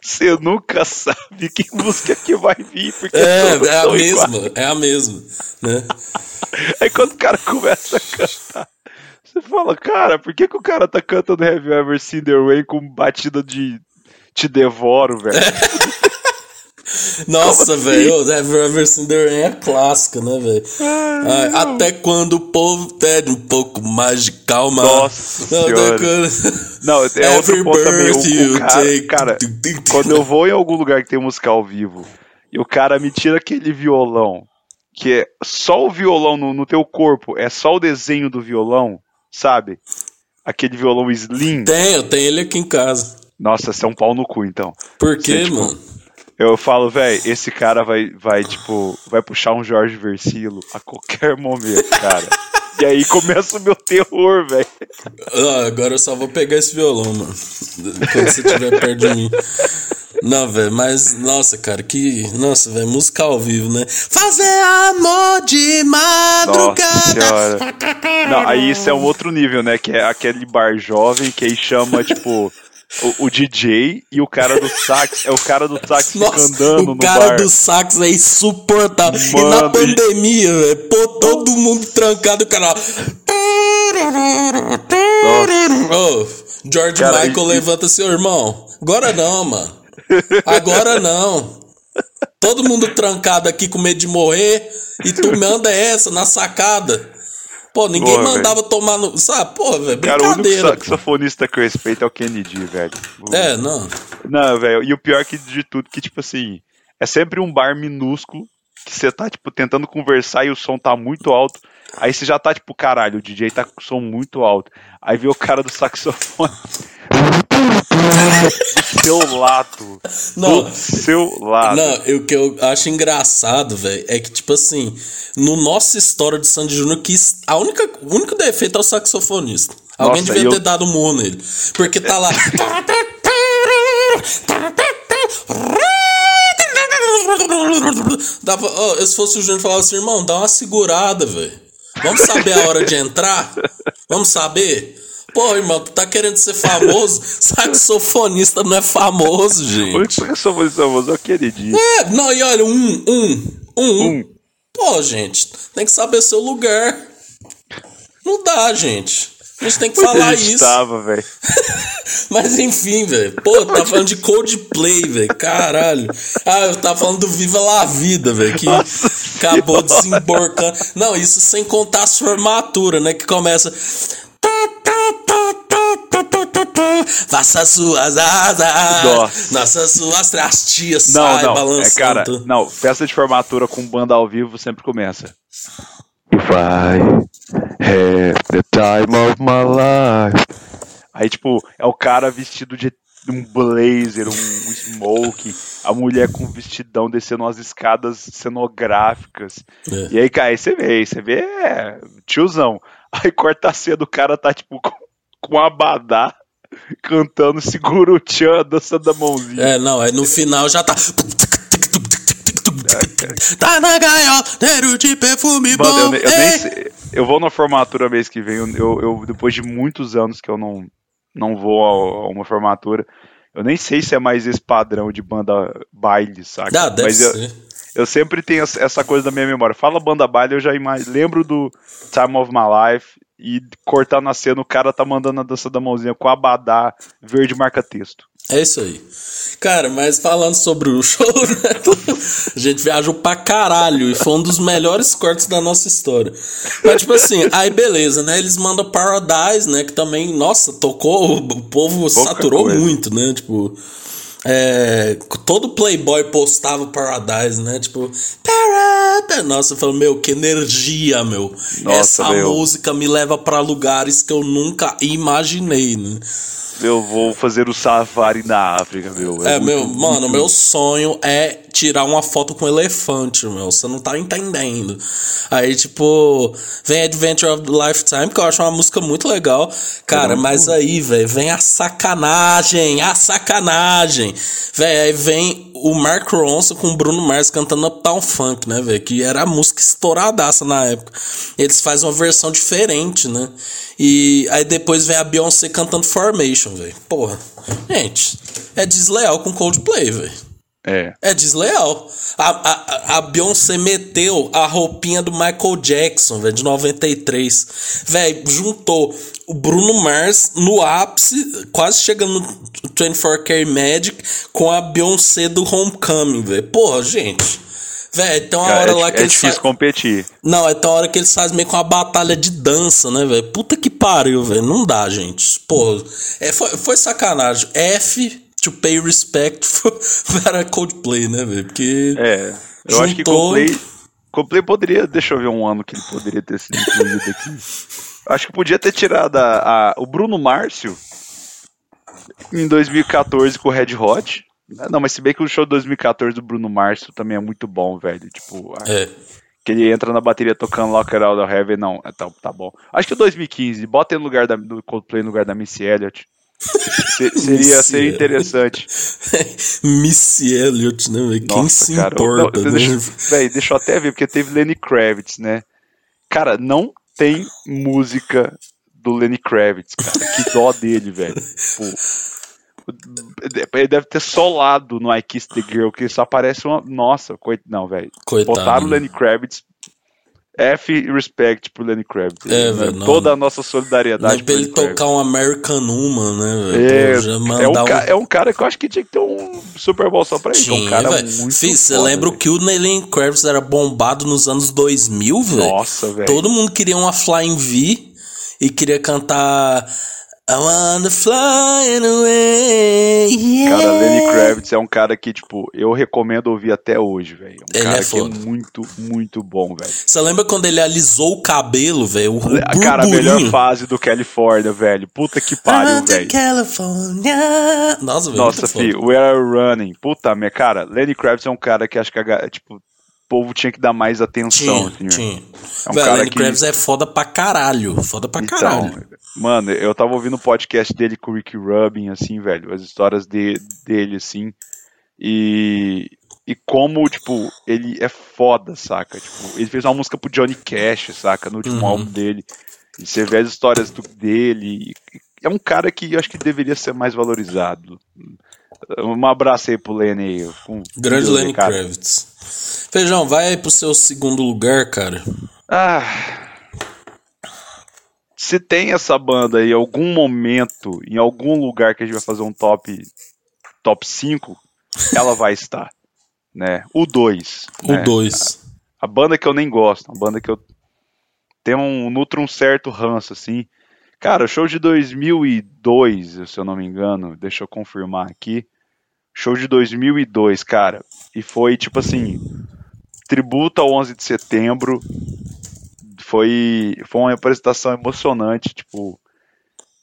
Você nunca sabe que música que vai vir, porque é, é a mesma, iguais. É a mesma, né? Aí quando o cara começa a cantar, você fala, cara, por que que o cara tá cantando Have You Ever Seen the Rain com batida de Te Devoro, velho? Nossa, velho, assim? Have You Ever Seen the Rain é clássica, né, velho? Ai, Ai, até quando o povo pede um pouco mais de calma. Nossa senhora. Não, é outro ponto também. O, o cara, take... cara, quando eu vou em algum lugar que tem música ao vivo e o cara me tira aquele violão, que é só o violão no, no teu corpo, é só o desenho do violão, sabe? Aquele violão slim. Tem, eu tenho ele aqui em casa. Nossa, você é um pau no cu, então. Por quê, tipo, mano? Eu falo, velho, esse cara vai, vai, tipo, vai puxar um Jorge Versilo a qualquer momento, cara. E aí começa o meu terror, velho. Ah, agora eu só vou pegar esse violão, mano. Quando você estiver perto de mim. Não, velho, mas, nossa, cara, que... Nossa, velho, música ao vivo, né? Fazer amor de madrugada. Nossa senhora. Não, aí isso é um outro nível, né? Que é aquele bar jovem que aí chama, tipo... O, o D J e o cara do sax. É o cara do sax que fica andando no bar. O cara do sax é insuportável. Mano, e na pandemia, e... velho, pô, todo mundo trancado, o cara. Oh, George cara, Michael, e... levanta seu irmão. Agora não, mano. Agora não. Todo mundo trancado aqui com medo de morrer. E tu manda essa na sacada. Pô, ninguém Boa, mandava véio. Tomar no... Sabe, pô, velho, brincadeira. Cara, o único saxofonista que eu respeito é o Kennedy, velho. É, não. Não, velho, e o pior que de tudo, que tipo assim, é sempre um bar minúsculo, que você tá, tipo, tentando conversar e o som tá muito alto, aí você já tá, tipo, caralho, o D J tá com o som muito alto. Aí vem o cara do saxofone... Do seu lado. Não, do seu lado. Não, o que eu acho engraçado, velho, é que, tipo assim, no nosso história de Sandy Júnior, que a única, o único defeito é o saxofonista. Nossa, alguém devia eu... ter dado um murro nele. Porque tá lá. Dava, oh, se fosse o Júnior, falava assim, irmão, dá uma segurada, velho. Vamos saber a hora de entrar? Vamos saber? Pô, irmão, tu tá querendo ser famoso? Saxofonista não é famoso, gente. O saxofonista famoso é o queridinho. É, não, e olha, um, um, um, um. Pô, gente, tem que saber seu lugar. Não dá, gente. A gente tem que Muito falar isso. Tava, velho. Mas enfim, velho. Pô, tá falando de Coldplay, velho. Caralho. Ah, eu tava falando do Viva La Vida, velho. Que Nossa acabou senhora. Desemborcando. Não, isso sem contar as formaturas, né? Que começa... Faça suas asas, nossas suas trastias, sai não, balançando. É, cara, não, festa de formatura com banda ao vivo sempre começa. If I have the time of my life. Aí, tipo, é o cara vestido de um blazer, um, um smoking, a mulher com um vestidão descendo umas escadas cenográficas. É. E aí, cara, aí você vê, aí você vê, é, tiozão. Aí corta a cena, o cara tá, tipo, com, com um abadá. Cantando, segura o tchan, dança da mãozinha. É, não, aí no final já tá. Tá na gaiola, cheiro de perfume bom. Eu, eu, nem sei, eu vou na formatura mês que vem. Eu, eu, depois de muitos anos que eu não, não vou a, a uma formatura, eu nem sei se é mais esse padrão de banda baile, saca? Dá, deve Mas eu, ser. Eu sempre tenho essa coisa na minha memória. Fala banda baile, eu já imag... lembro do Time of My Life. E cortar na cena, o cara tá mandando a dança da mãozinha com abadá verde marca-texto. É isso aí. Cara, mas falando sobre o show, né? A gente viajou pra caralho e foi um dos melhores cortes da nossa história. Mas tipo assim, aí beleza, né? Eles mandam Paradise, né? Que também, nossa, tocou, o povo Pouca saturou coisa. Muito, né? Tipo... É, todo Playboy postava Paradise, né? Tipo, Paradise. Nossa, eu falo, meu, que energia, meu. Nossa, essa meu. Música me leva pra lugares que eu nunca imaginei, né? Eu vou fazer o safari na África, meu. É, é muito, meu, muito... mano, meu sonho é tirar uma foto com um elefante, meu. Você não tá entendendo. Aí, tipo, vem Adventure of the Lifetime, que eu acho uma música muito legal. Cara, não, mas não. Aí, velho, vem a sacanagem, a sacanagem. Véi, aí vem o Mark Ronson com o Bruno Mars cantando Uptown Funk, né, velho? Que era a música estouradaça na época. Eles fazem uma versão diferente, né? E aí depois vem a Beyoncé cantando Formation, velho. Porra. Gente, é desleal com Coldplay, velho. É. É desleal. A, a, a Beyoncé meteu a roupinha do Michael Jackson, velho, de noventa e três. Velho, juntou o Bruno Mars no ápice, quase chegando no vinte e quatro K Magic, com a Beyoncé do Homecoming, velho. Porra, gente. Velho, tem uma hora é, lá que é eles difícil faz... competir. Não, é tem uma hora que eles fazem meio com uma batalha de dança, né, velho? Puta que pariu, velho. Não dá, gente. Porra. É, foi, foi sacanagem. F... to pay respect para Coldplay, né, velho? Porque é, eu juntou... acho que Coldplay, Coldplay poderia, deixa eu ver um ano que ele poderia ter sido incluído aqui. Acho que podia ter tirado a, a, o Bruno Márcio em dois mil e catorze com o Red Hot. Não, mas se bem que o show de dois mil e catorze do Bruno Márcio também é muito bom, velho. Tipo, a, é. que ele entra na bateria tocando Locker Out of Heaven, não, tá, tá bom. Acho que o dois mil e quinze, bota ele no lugar da, do Coldplay no lugar da Missy Elliott. Seria, seria interessante. Missy Elliott, né, velho? Quem se importa, né? Véi, deixa eu até ver, porque teve Lenny Kravitz, né? Cara, não tem música do Lenny Kravitz, cara. Que dó dele, velho. Ele deve ter solado no I Kiss the Girl, que só aparece uma. Nossa, coit... não, velho. Botaram o Lenny Kravitz. F respect pro Lenny Kravitz. É, velho. Toda a nossa solidariedade. Pra ele tocar um American Woman, né, velho? É, é, um um... é um cara que eu acho que tinha que ter um Super Bowl só pra ele. Tinha, um cara muito Fih, você lembra véio. Que o Lenny Kravitz era bombado nos anos dois mil, velho? Nossa, velho. Todo mundo queria uma Flying V e queria cantar I wanna fly away. Yeah. Cara, Lenny Kravitz é um cara que, tipo, eu recomendo ouvir até hoje, velho. É um ele cara é foda. Que é muito, muito bom, velho. Você lembra quando ele alisou o cabelo, velho? Cara, a melhor fase do Califórnia, velho. Puta que pariu, velho. Nossa, velho. Nossa, filho, We Are Running. Puta minha, cara, Lenny Kravitz é um cara que acho que, a, tipo, o povo tinha que dar mais atenção. Tinha, tinha. É um velho, cara Lenny que... Kravitz é foda pra caralho. Foda pra então, caralho. Mano, eu tava ouvindo o um podcast dele com o Rick Rubin, assim, velho. As histórias de, dele, assim. E... E como, tipo, ele é foda, saca? Tipo, ele fez uma música pro Johnny Cash, saca? No último uhum. álbum dele. E você vê as histórias do, dele. É um cara que eu acho que deveria ser mais valorizado. Um abraço aí pro Lenny aí. Um grande Lenny Kravitz. Feijão, vai aí pro seu segundo lugar, cara. Ah, se tem essa banda aí em algum momento, em algum lugar que a gente vai fazer um top, top cinco, ela vai estar. Né? O dois. O dois. Né? A, a banda que eu nem gosto, a banda que eu tenho um, nutro um certo ranço, assim. Cara, o show de dois mil e dois, se eu não me engano, deixa eu confirmar aqui. Show de dois mil e dois, cara. E foi, tipo assim, tributo ao onze de setembro. Foi, foi uma apresentação emocionante, tipo,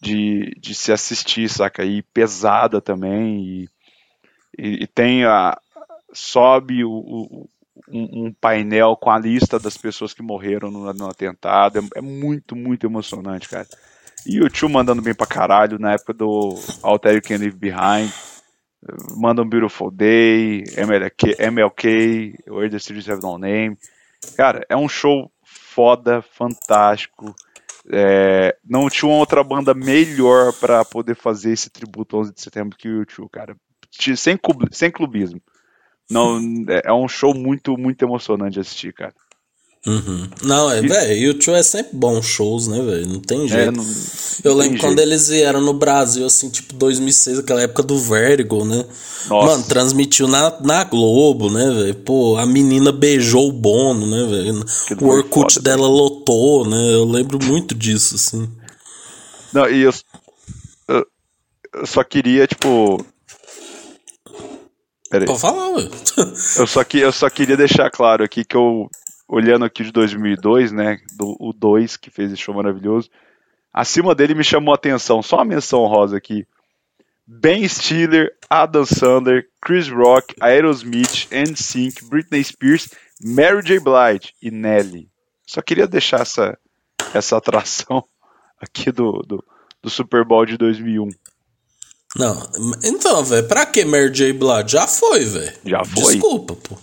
de, de se assistir, saca? E pesada também. E, e, e tem a... Sobe o, o, um, um painel com a lista das pessoas que morreram no, no atentado. É, é muito, muito emocionante, cara. E o tio mandando bem pra caralho na época do Alter You Can Leave Behind. Manda um Beautiful Day, M L K, Where the Streets Have No Name. Cara, é um show foda, fantástico. É, não tinha uma outra banda melhor pra poder fazer esse tributo onze de setembro que o U dois, cara. Sem, sem clubismo. Não, é um show muito, muito emocionante de assistir, cara. Uhum. Não, é, velho, U dois é sempre bom shows, né, velho? Não tem jeito. É, não, não eu lembro quando jeito. Eles vieram no Brasil, assim, tipo dois mil e seis, aquela época do Vertigo, né? Nossa. Mano, transmitiu na, na Globo, né, velho? Pô, a menina beijou o Bono, né, velho? O Orkut foda, dela lotou, né? Eu lembro muito disso, assim. Não, e eu, eu, eu só queria, tipo... Peraí. Pode falar, velho. Eu só, que, eu só queria deixar claro aqui que eu... Olhando aqui de dois mil e dois, né, do, o dois que fez esse show maravilhoso, acima dele me chamou a atenção, só uma menção rosa aqui, Ben Stiller, Adam Sandler, Chris Rock, Aerosmith, N Sync, Britney Spears, Mary J. Blige e Nelly. Só queria deixar essa, essa atração aqui do, do, do Super Bowl de dois mil e um. Não, então, velho, pra que Mary J. Blige? Já foi, velho. Já foi. Desculpa, pô.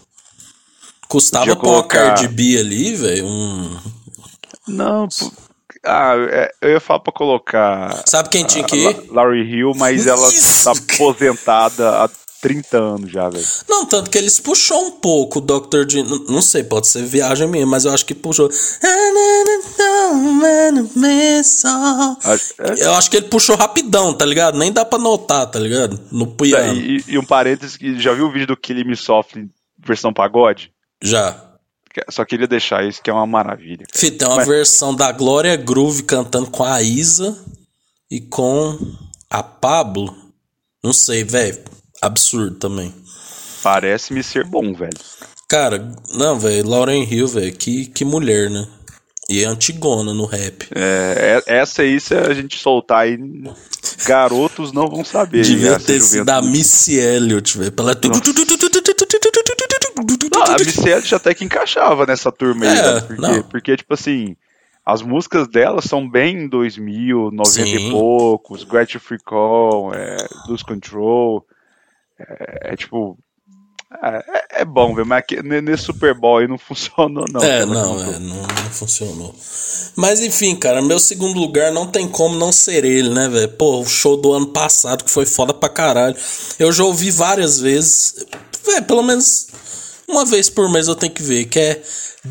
Custava pôr colocar... uma Cardi B ali, velho, um... Não, pô. Ah, eu ia falar pra colocar... Sabe quem tinha que ir? Lauryn Hill, mas ela Isso. tá aposentada há trinta anos já, velho. Não, tanto que eles puxou um pouco o doutor Dre... Não, não sei, pode ser viagem minha, mas eu acho que puxou... Eu acho que ele puxou rapidão, tá ligado? Nem dá pra notar, tá ligado? No piano. E, e um parênteses, já viu o vídeo do Kill Me Softly versão pagode? Já. Só queria deixar isso, que é uma maravilha. Fih, tem uma Mas... versão da Glória Groove cantando com a Isa e com a Pablo. Não sei, velho. Absurdo também. Parece-me ser bom, velho. Cara, não, velho. Lauryn Hill, velho. Que, que mulher, né? E é antigona no rap. É, essa aí, se a gente soltar aí, garotos não vão saber. Devia ter sido da Missy Elliott, velho. Pra ela... Não, a Missy Elliott até que encaixava nessa turma aí, é, né? Porque, porque, tipo assim, as músicas dela são bem dois mil, noventa e poucos, Grateful Free Call, é, Lose Control, é, é tipo... É, é bom, velho, mas aqui, nesse Super Bowl aí não funcionou, não. É, não, é, não, não funcionou. Mas enfim, cara, meu segundo lugar não tem como não ser ele, né, velho? Pô, o show do ano passado que foi foda pra caralho. Eu já ouvi várias vezes, velho, pelo menos uma vez por mês eu tenho que ver, que é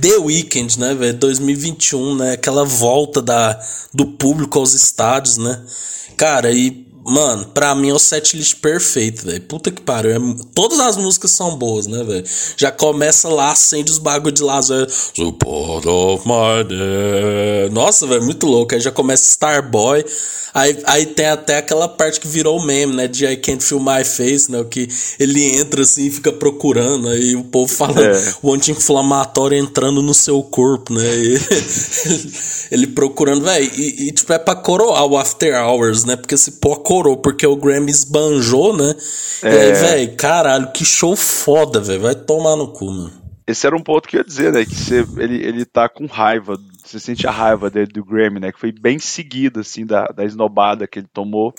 The Weeknd, né, velho? dois mil e vinte e um, né? Aquela volta da, do público aos estádios, né? Cara, e... Mano, pra mim é o setlist perfeito, velho. Puta que pariu. É... Todas as músicas são boas, né, velho? Já começa lá, acende os bagulho de lá. Véio. Support of my day. Nossa, velho, muito louco. Aí já começa Starboy. Aí, aí tem até aquela parte que virou meme, né? De I Can't Feel My Face, né? Que ele entra assim e fica procurando. Aí o povo fala é. O anti-inflamatório entrando no seu corpo, né? E, ele procurando, velho. E, e tipo, é pra coroar o After Hours, né? Porque se pô, porque o Grammy esbanjou, né? É... E aí, velho, caralho, que show foda, velho. Vai tomar no cu, mano. Esse era um ponto que eu ia dizer, né? Que você, ele, ele tá com raiva. Você sente a raiva dele do Grammy, né? Que foi bem seguida, assim, da, da esnobada que ele tomou.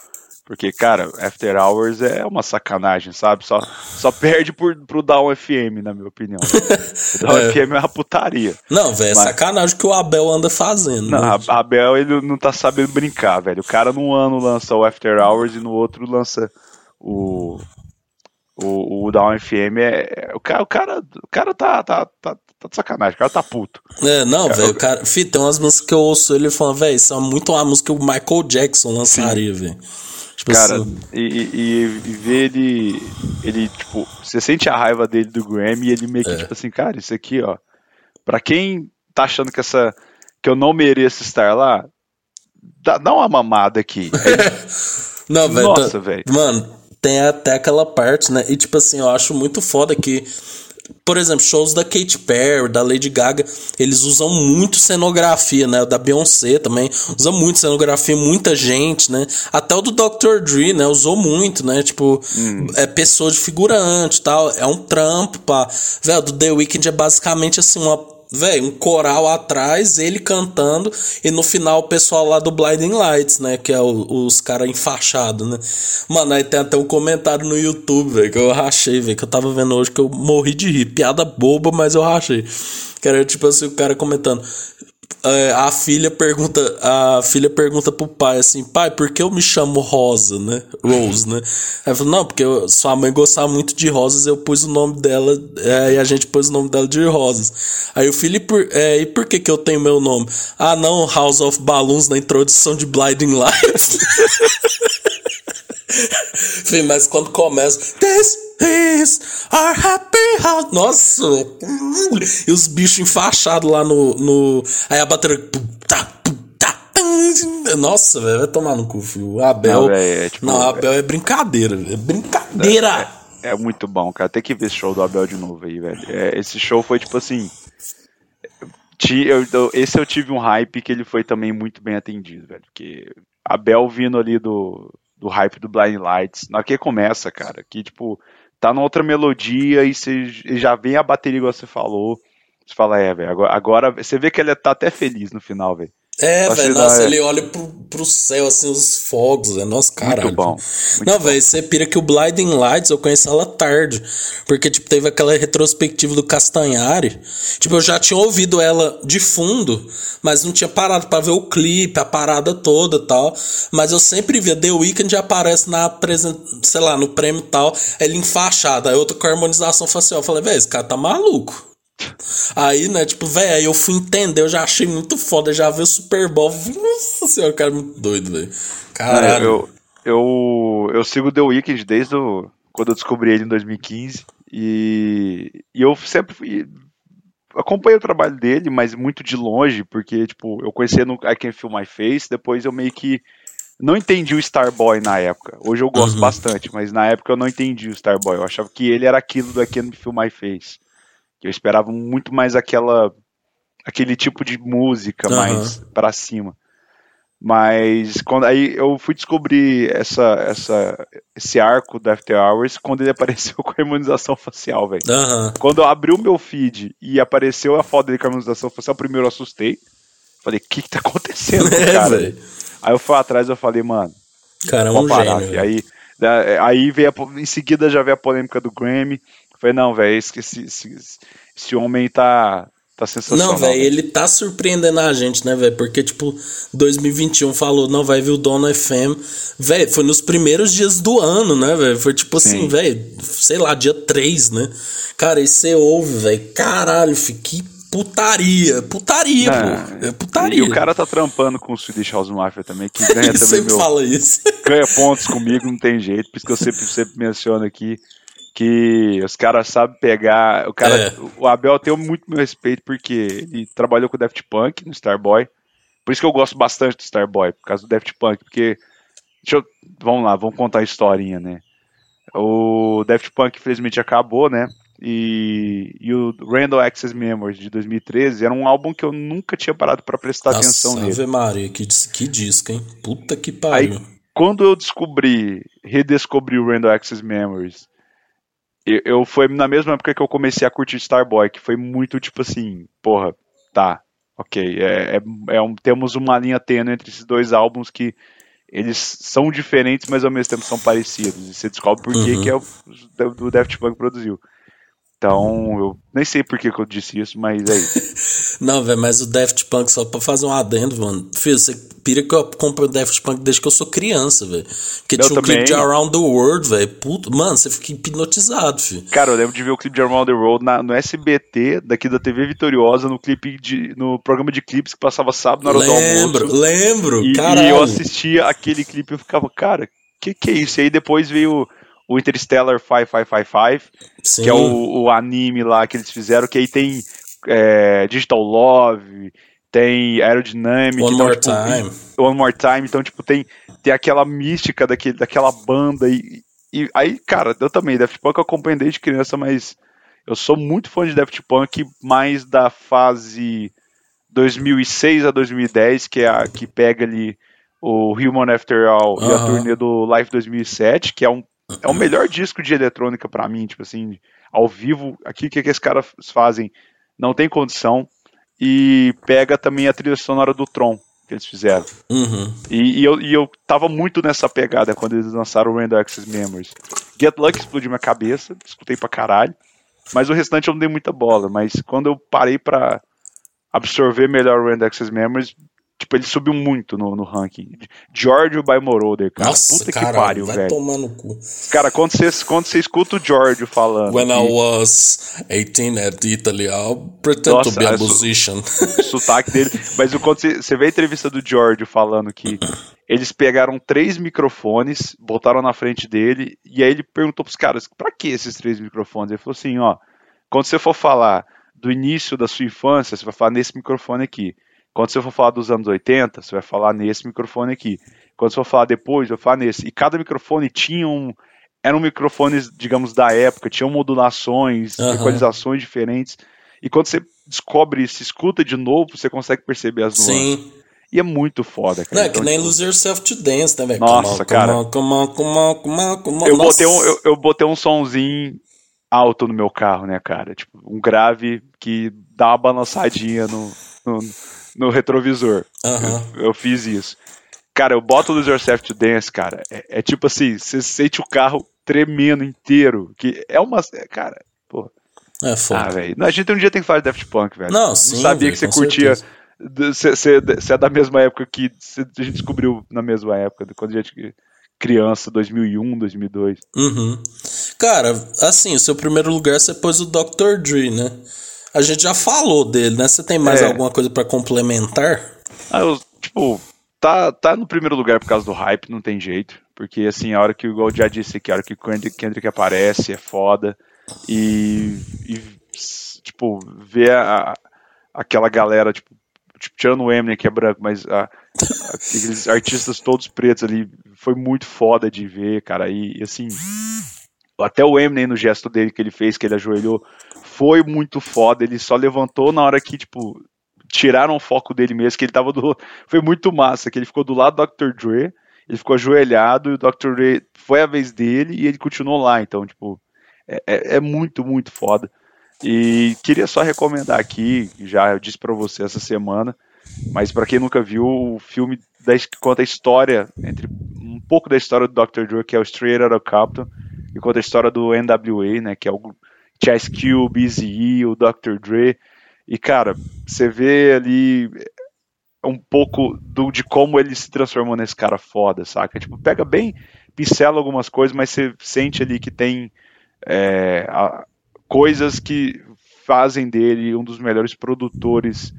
Porque, cara, After Hours é uma sacanagem, sabe? Só, só perde por, pro Down F M, na minha opinião. O Down é. F M é uma putaria. Não, velho, é mas... sacanagem que o Abel anda fazendo. Não, né? a, Abel, ele não tá sabendo brincar, velho. O cara num ano lança o After Hours e no outro lança o... O, o Down F M é... O cara, o cara, o cara tá, tá, tá, tá de sacanagem, o cara tá puto. É, não, velho, o cara... Fih, tem umas músicas que eu ouço ele falando, velho, isso é muito uma música que o Michael Jackson lançaria, velho. Tipo cara, assim. e, e, e ver ele... Ele, tipo... Você sente a raiva dele do Grammy e ele meio que, é. tipo assim, cara, isso aqui, ó... Pra quem tá achando que essa... Que eu não mereço estar lá... Dá, dá uma mamada aqui. Não, velho... Nossa, velho... Mano... Tem até aquela parte, né? E tipo assim, eu acho muito foda que, por exemplo, shows da Katy Perry, da Lady Gaga, eles usam muito cenografia, né? O da Beyoncé também, usa muito cenografia, muita gente, né? Até o do doutor Dre, né? Usou muito, né? Tipo, hum. é pessoa de figurante e tal, é um trampo, pá. Velho, do The Weeknd é basicamente assim, uma... Véi, um coral atrás, ele cantando, e no final o pessoal lá do Blinding Lights, né? Que é o, os caras enfaixados, né? Mano, aí tem até um comentário no YouTube, velho, que eu rachei, velho, que eu tava vendo hoje, que eu morri de rir. Piada boba, mas eu rachei. Que era tipo assim, o cara comentando. É, a filha pergunta, a filha pergunta pro pai assim, pai, por que eu me chamo Rosa, né? Rose, né? Aí falou, não, porque eu, sua mãe gostava muito de rosas, eu pus o nome dela, é, e a gente pôs o nome dela de Rosas. Aí o filho, e por, é, e por que que eu tenho meu nome? Ah, não, House of Balloons na introdução de Blinding Lights. Enfim, mas quando começa, this is our happy house. Nossa, e os bichos enfaixados lá no, no... Aí a bateria. Nossa, velho, vai tomar no cu, filho. O Abel. Não, véio, é, tipo, não, o Abel é brincadeira. É brincadeira. É, é, é muito bom, cara. Tem que ver esse show do Abel de novo aí, velho. É, esse show foi tipo assim. Eu, eu, esse eu tive um hype que ele foi também muito bem atendido, velho. Porque Abel vindo ali do. do hype do Blinding Lights, na que começa, cara, que, tipo, tá numa outra melodia e você já vem a bateria igual você falou, você fala, é, velho, agora você vê que ele tá até feliz no final, velho. É, velho, nossa, é... ele olha pro, pro céu, assim, os fogos, véio, nossa, caralho. Muito bom. Muito não, velho, você pira que o Blinding Lights eu conheci ela tarde, porque, tipo, teve aquela retrospectiva do Castanhari, tipo, eu já tinha ouvido ela de fundo, mas não tinha parado pra ver o clipe, a parada toda e tal, mas eu sempre via, The Weeknd aparece na, presen... sei lá, no prêmio e tal, ele enfaixado, aí eu tô com a harmonização facial, eu falei, velho, esse cara tá maluco. Aí, né, tipo, velho, aí eu fui entender, eu já achei muito foda, já vi o Super Bowl, nossa senhora, o cara é muito doido, velho. Caralho. Eu, eu, eu sigo The Weeknd desde o, quando eu descobri ele em dois mil e quinze, e, e eu sempre fui, acompanho o trabalho dele, mas muito de longe, porque, tipo, eu conheci no I Can Feel My Face, depois eu meio que não entendi o Starboy na época, hoje eu gosto uhum. bastante, mas na época eu não entendi o Starboy, eu achava que ele era aquilo do I Can Feel My Face. Eu esperava muito mais aquela, aquele tipo de música uhum. mais pra cima. Mas quando, aí eu fui descobrir essa, essa, esse arco do After Hours quando ele apareceu com a harmonização facial, velho. Uhum. Quando eu abri o meu feed e apareceu a foto dele com a harmonização facial, primeiro eu assustei. Falei, o que que tá acontecendo, é, cara? Véio. Aí eu fui atrás e falei, mano, cara, é um gênio. Aí, aí veio a, em seguida já veio a polêmica do Grammy. Falei, não, velho, esse, esse, esse homem tá, tá sensacional. Não, velho, ele tá surpreendendo a gente, né, velho? Porque, tipo, dois mil e vinte e um falou, não, vai vir o Dono F M. Velho, foi nos primeiros dias do ano, né, velho? Foi tipo Sim. assim, velho, sei lá, dia três, né? Cara, e você ouve, velho, caralho, que putaria, putaria, não, pô. É putaria. E o cara tá trampando com o Swedish House Mafia também, que ganha ele também, sempre meu, fala isso. Ganha pontos comigo, não tem jeito, por isso que eu sempre, sempre menciono aqui. Que os caras sabem pegar. O, cara, é. o Abel tem muito meu respeito porque ele trabalhou com o Daft Punk no Starboy. Por isso que eu gosto bastante do Starboy, por causa do Daft Punk. Porque. Deixa eu, vamos lá, vamos contar a historinha, né? O Daft Punk, infelizmente, acabou, né? E, e o Random Access Memories de dois mil e treze era um álbum que eu nunca tinha parado pra prestar Nossa, atenção nele. Ave Maria, que, que disco, hein? Puta que pariu. Aí, quando eu descobri, redescobri o Random Access Memories. Eu, eu foi na mesma época que eu comecei a curtir Starboy, que foi muito tipo assim, porra, tá, ok, é, é, é um, temos uma linha tênue entre esses dois álbuns que eles são diferentes, mas ao mesmo tempo são parecidos, e você descobre por que uhum. que é o do Daft Punk produziu. Então, eu nem sei por que que eu disse isso, mas é isso. Não, velho, mas o Daft Punk, só pra fazer um adendo, mano. Filho, você pira que eu compro o Daft Punk desde que eu sou criança, velho. Porque eu tinha também. O clipe de Around the World, velho. Puto, mano, você fica hipnotizado, filho. Cara, eu lembro de ver o clipe de Around the World na, no S B T, daqui da T V Vitoriosa, no clipe de, no programa de clipes que passava sábado na hora do almoço. Lembro, lembro, caralho. E eu assistia aquele clipe e eu ficava, cara, que que é isso? E aí depois veio... o Interstellar cinco cinco cinco cinco, que é o, o anime lá que eles fizeram, que aí tem é, Digital Love, tem Aerodynamic... One então, More tipo, Time. One More Time, então tipo, tem, tem aquela mística daquele, daquela banda, e, e aí, cara, eu também, Daft Punk eu acompanhei desde criança, mas eu sou muito fã de Daft Punk, mais da fase dois mil e seis a dois mil e dez, que é a que pega ali o Human After All uh-huh. e a turnê do Live dois mil e sete, que é um É o melhor disco de eletrônica pra mim, tipo assim, ao vivo, aqui o que, que esses caras fazem, não tem condição, e pega também a trilha sonora do Tron, que eles fizeram. Uhum. E, e, eu, e eu tava muito nessa pegada quando eles lançaram o Random Access Memories. Get Lucky explodiu minha cabeça, escutei pra caralho, mas o restante eu não dei muita bola, mas quando eu parei pra absorver melhor o Random Access Memories, tipo, ele subiu muito no, no ranking. Giorgio by Moroder, cara. Nossa, puta cara, que pariu, vai velho. Vai tomar no cu. Cara, quando você quando escuta o Giorgio falando... When que... I was eighteen at Italy, I'll pretend Nossa, to be a musician. O sotaque dele. Mas quando você vê a entrevista do Giorgio falando que eles pegaram três microfones, botaram na frente dele, e aí ele perguntou pros caras, pra que esses três microfones? Ele falou assim, ó, quando você for falar do início da sua infância, você vai falar nesse microfone aqui. Quando você for falar dos anos oitenta, você vai falar nesse microfone aqui. Quando você for falar depois, vai falar nesse. E cada microfone tinha um... Eram microfones, digamos, da época. Tinham modulações, uhum. equalizações diferentes. E quando você descobre, se escuta de novo, você consegue perceber as nuances. Sim. E é muito foda, cara. Não, é que então, nem Lose Yourself to Dance, né, velho? Nossa, cara. Eu botei um somzinho alto no meu carro, né, cara? Tipo, um grave que dá uma balançadinha no... no no retrovisor. Uh-huh. Eu, eu fiz isso. Cara, eu boto o Lose Yourself to Dance, cara. É, é tipo assim, você sente o carro tremendo inteiro. Que é uma... Cara, porra. É foda. Ah, velho. A gente um dia tem que falar de Daft Punk, velho. Não, sim, não sabia véio, que você curtia... Certeza. Você é da mesma época que a gente descobriu, na mesma época, quando a gente criança, dois mil e um, dois mil e dois. Uhum. Cara, assim, o seu primeiro lugar você pôs o doutor Dre, né? A gente já falou dele, né? Você tem mais é. alguma coisa pra complementar? Ah, eu, tipo, tá, tá no primeiro lugar por causa do hype, não tem jeito. Porque, assim, a hora que, igual eu já disse aqui, a hora que o Kendrick, Kendrick aparece é foda. E, e tipo, ver a, aquela galera, tipo, Tipo, tirando o Eminem, que é branco, mas ah, aqueles artistas todos pretos ali, foi muito foda de ver, cara. E, e assim, até o Eminem no gesto dele que ele fez, que ele ajoelhou, foi muito foda. Ele só levantou na hora que, tipo, tiraram o foco dele mesmo, que ele tava do... Foi muito massa, que ele ficou do lado do doutor Dre, ele ficou ajoelhado, e o doutor Dre foi a vez dele e ele continuou lá. Então, tipo, é, é, é muito, muito foda. E queria só recomendar aqui, já eu disse pra você essa semana, mas pra quem nunca viu, o filme que conta a história, entre um pouco da história do doutor Dre, que é o Straight Outta Compton, e conta a história do N W A, né, que é o Ice Cube, Eazy-E, o doutor Dre, e cara, você vê ali um pouco do, de como ele se transformou nesse cara foda, saca? Tipo, pega bem, pincela algumas coisas, mas você sente ali que tem... É, a, coisas que fazem dele um dos melhores produtores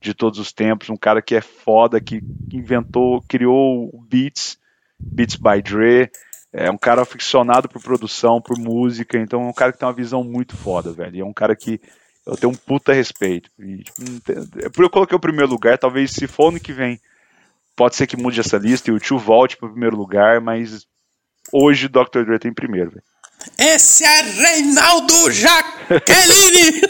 de todos os tempos, um cara que é foda, que inventou, criou o Beats, Beats by Dre, é um cara aficionado por produção, por música, então é um cara que tem uma visão muito foda, velho, e é um cara que eu tenho um puta respeito. E, tipo, eu coloquei o primeiro lugar, talvez se for ano que vem, pode ser que mude essa lista e o tio volte pro primeiro lugar, mas hoje o doutor Dre tem primeiro, velho. Esse é Reinaldo Jaqueline!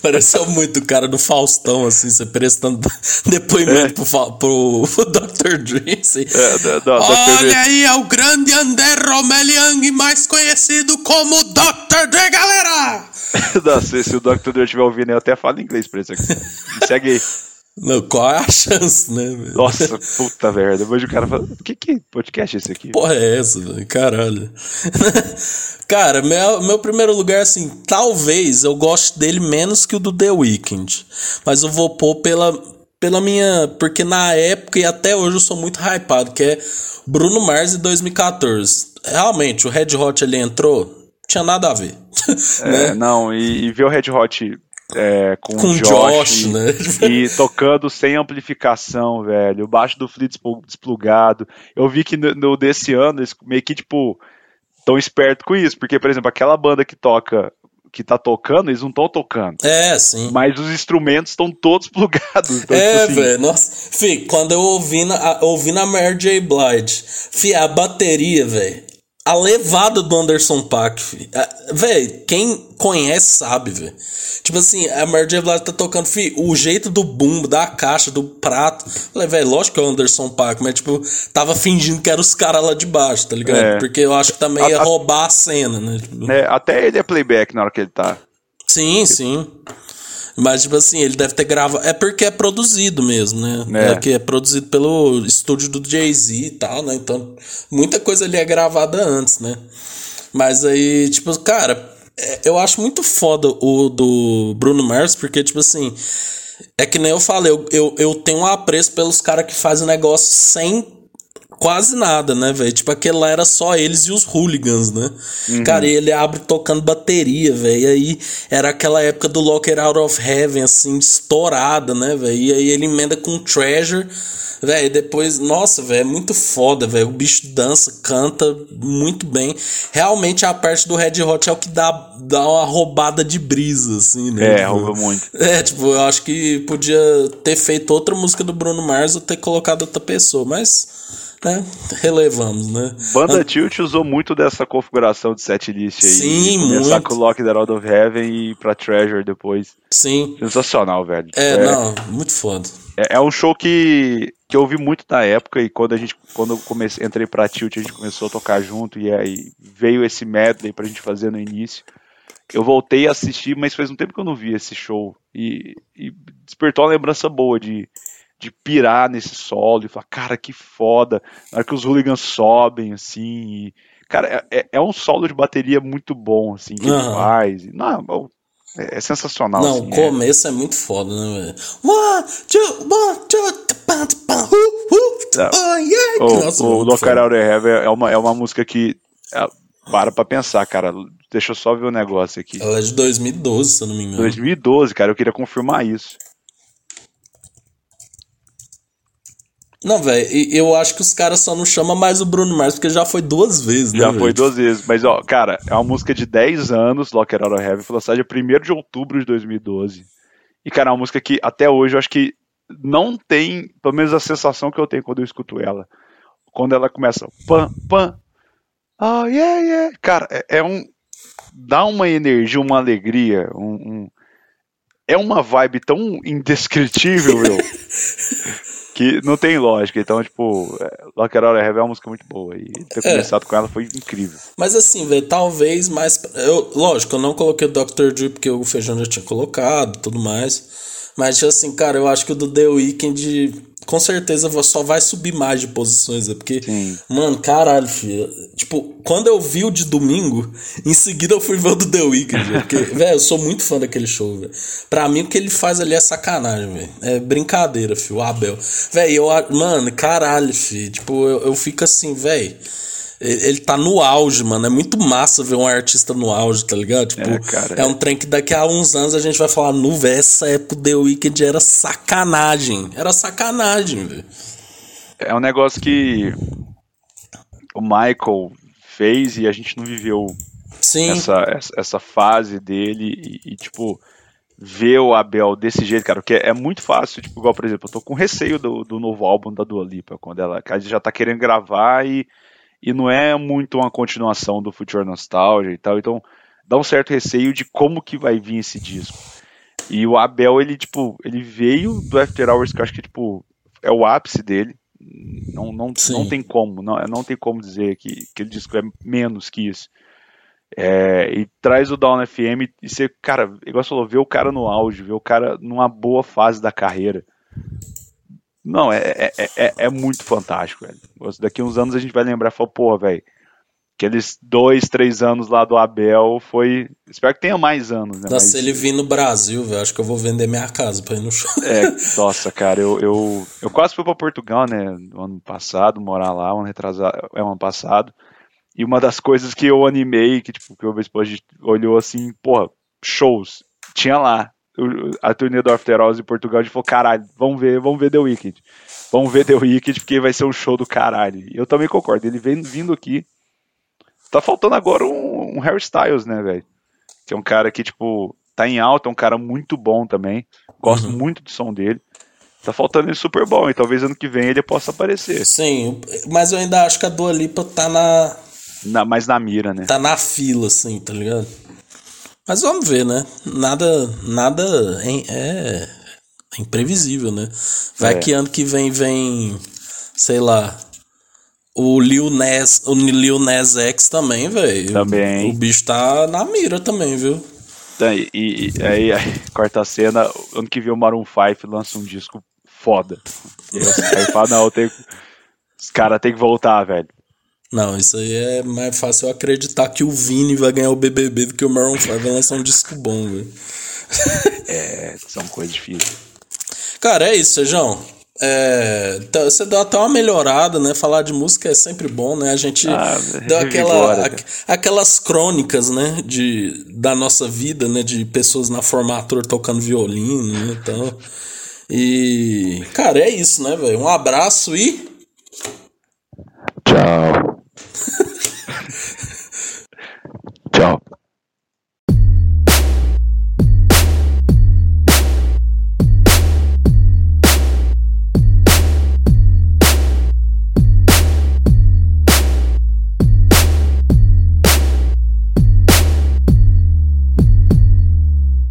Pareceu muito o cara do Faustão, assim, você prestando depoimento é. pro, pro, pro doutor Dre. Assim. É, do, do, Olha doutor aí, é o grande André Romeliang, mais conhecido como doutor Dre, galera! Nossa, se o doutor Dre estiver ouvindo, eu até falo inglês pra isso aqui. Me segue aí. Não, qual é a chance, né, velho? Nossa, puta merda. Depois o cara fala, o que, que podcast é esse aqui? Porra, é essa, velho? Caralho. Cara, meu, meu primeiro lugar, assim, talvez eu goste dele menos que o do The Weeknd. Mas eu vou pôr pela, pela minha... Porque na época e até hoje eu sou muito hypado, que é Bruno Mars em dois mil e catorze. Realmente, o Red Hot ele entrou, tinha nada a ver. É, né? Não, e, e ver o Red Hot... É, com, com o Josh, Josh e, né? E tocando sem amplificação, velho. O baixo do Flea desplugado. Eu vi que no, no desse ano eles meio que, tipo, tão esperto com isso. Porque, por exemplo, aquela banda que toca, que tá tocando, eles não tão tocando. É, sim. Mas os instrumentos estão todos plugados. Então, é, tipo assim... velho. Nossa. Fih, quando eu ouvi na, ouvi na Mary J. Blige, fih, a bateria, velho. A levada do Anderson Paak, fi. Véi, quem conhece sabe, velho. Tipo assim, a Mary J. Blige tá tocando, fi, o jeito do bumbo, da caixa, do prato. Falei, velho, lógico que é o Anderson Paak, mas tipo, tava fingindo que eram os caras lá de baixo, tá ligado? É. Porque eu acho que também ia a, roubar a, a cena, né? Tipo... É, até ele é playback na hora que ele tá. Sim, porque... sim. Mas, tipo assim, ele deve ter gravado... É porque é produzido mesmo, né? É. É que é produzido pelo estúdio do Jay-Z e tal, né? Então, muita coisa ali é gravada antes, né? Mas aí, tipo, cara... É, eu acho muito foda o do Bruno Mars, porque, tipo assim... É que nem eu falei, eu, eu, eu tenho um apreço pelos caras que fazem negócio sem... Quase nada, né, velho? Tipo, aquele lá era só eles e os hooligans, né? Uhum. Cara, e ele abre tocando bateria, velho. E aí, era aquela época do Locker Out of Heaven, assim, estourada, né, velho? E aí ele emenda com Treasure, velho. Depois, nossa, velho, é muito foda, velho. O bicho dança, canta muito bem. Realmente, a parte do Red Hot é o que dá, dá uma roubada de brisa, assim, né? É, rouba muito. É, tipo, eu acho que podia ter feito outra música do Bruno Mars ou ter colocado outra pessoa, mas... Né? Relevamos, né? Banda And... Tilt usou muito dessa configuração de setlist aí. Sim, muito. Começar com o Lock the Out of Heaven e ir pra Treasure depois. Sim. Sensacional, velho. É, é não, muito foda. É, é um show que, que eu ouvi muito na época e quando a gente, quando eu comecei, entrei pra Tilt, a gente começou a tocar junto e aí veio esse medley pra gente fazer no início. Eu voltei a assistir, mas faz um tempo que eu não vi esse show. E, e despertou uma lembrança boa de, de pirar nesse solo e falar, cara, que foda. Na hora que os hooligans sobem, assim. E, cara, é, é um solo de bateria muito bom, assim, que uhum. ele faz. Não, é, é sensacional. Não, assim, o começo é, é muito foda, né, velho? One, two, one, two, pam, pam, uh, uh, oh, yeah. O, Nossa, o Lock It Out of Heaven é uma, é uma música que... É, para pra pensar, cara. Deixa eu só ver o negócio aqui. Ela é de dois mil e doze, se eu não me engano. dois mil e doze, cara. Eu queria confirmar isso. Não, velho. Eu acho que os caras só não chamam mais o Bruno Mars, porque já foi duas vezes, né? Já véio? Foi duas vezes. Mas, ó, cara, é uma música de dez anos, Lock It Out of Heaven, foi lançada dia primeiro de outubro de dois mil e doze. E, cara, é uma música que, até hoje, eu acho que não tem, pelo menos a sensação que eu tenho quando eu escuto ela. Quando ela começa... Pam, pam. Oh, yeah, yeah. Cara, é, é um... Dá uma energia, uma alegria, um, um... É uma vibe tão indescritível, meu, que não tem lógica. Então, tipo, Lock It Out of Heaven é uma música muito boa. E ter começado é. com ela foi incrível. Mas assim, velho, talvez mais... Eu, lógico, eu não coloquei o doutor Dre porque o Feijão já tinha colocado e tudo mais. Mas assim, cara, eu acho que o do The Weeknd... Com certeza só vai subir mais de posições, é porque, Sim. mano, caralho, filho. Tipo, quando eu vi o de domingo, em seguida eu fui ver o do The Weeknd, porque, velho, eu sou muito fã daquele show, velho. Pra mim, o que ele faz ali é sacanagem, velho. É brincadeira, filho, o Abel. Velho, eu, mano, caralho, filho. Tipo, eu, eu fico assim, velho. Ele tá no auge, mano. É muito massa ver um artista no auge, tá ligado? Tipo, é, cara, é, é um trem que daqui a uns anos a gente vai falar, nu, velho, essa época do The Weeknd era sacanagem. Era sacanagem, velho. É um negócio que o Michael fez e a gente não viveu Sim. Essa, essa, essa fase dele e, e, tipo, ver o Abel desse jeito, cara, porque é muito fácil, tipo, igual, por exemplo, eu tô com receio do, do novo álbum da Dua Lipa, quando ela a gente já tá querendo gravar e E não é muito uma continuação do Future Nostalgia e tal. Então, dá um certo receio de como que vai vir esse disco. E o Abel, ele, tipo, ele veio do After Hours, que eu acho que, tipo, é o ápice dele. Não, não, não tem como. Não, não tem como dizer que aquele disco é menos que isso. É, e traz o Down F M e você, cara, igual você falou, vê o cara no auge, vê o cara numa boa fase da carreira. Não, é, é, é, é muito fantástico, velho. Daqui a uns anos a gente vai lembrar e falar, pô, velho, aqueles dois, três anos lá do Abel foi... Espero que tenha mais anos, né? Nossa, mas... se ele vir no Brasil, velho, acho que eu vou vender minha casa pra ir no show. É, nossa, cara, eu, eu, eu quase fui pra Portugal, né, no ano passado, morar lá, ano retrasado, é, ano passado, e uma das coisas que eu animei, que, tipo, que eu, a gente olhou assim, porra, shows, tinha lá. A turnê do After Hours em Portugal, a gente falou, caralho, vamos ver, vamos ver The Weeknd. Vamos ver The Weeknd, porque vai ser um show do caralho. Eu também concordo, ele vem vindo aqui. Tá faltando agora um, um Harry Styles, né, velho? Que é um cara que, tipo, tá em alta, é um cara muito bom também. Gosto uhum. muito do som dele. Tá faltando ele Super Bowl, e talvez ano que vem ele possa aparecer. Sim, mas eu ainda acho que a Dua Lipa tá na... na mais na mira, né? Tá na fila, assim, tá ligado? Mas vamos ver, né? Nada, nada é, é imprevisível, né? Vai é. que ano que vem, vem, sei lá, o Lil Nas, o Lil Nas X também, velho. Também. O, o bicho tá na mira também, viu? E, e, e aí, aí, quarta cena, ano que vem o Maroon cinco lança um disco foda. E aí fala, não, tem, os caras têm que voltar, velho. Não, isso aí é mais fácil eu acreditar que o Vini vai ganhar o B B B do que o Maroon cinco vai lançar um disco bom, velho. É, são coisas difíceis. Cara, é isso, Sejão. É, você deu até uma melhorada, né? Falar de música é sempre bom, né? A gente ah, deu aquela, a, aquelas crônicas, né? De, da nossa vida, né? De pessoas na formatura tocando violino, né? Então, e, cara, é isso, né, velho? Um abraço e...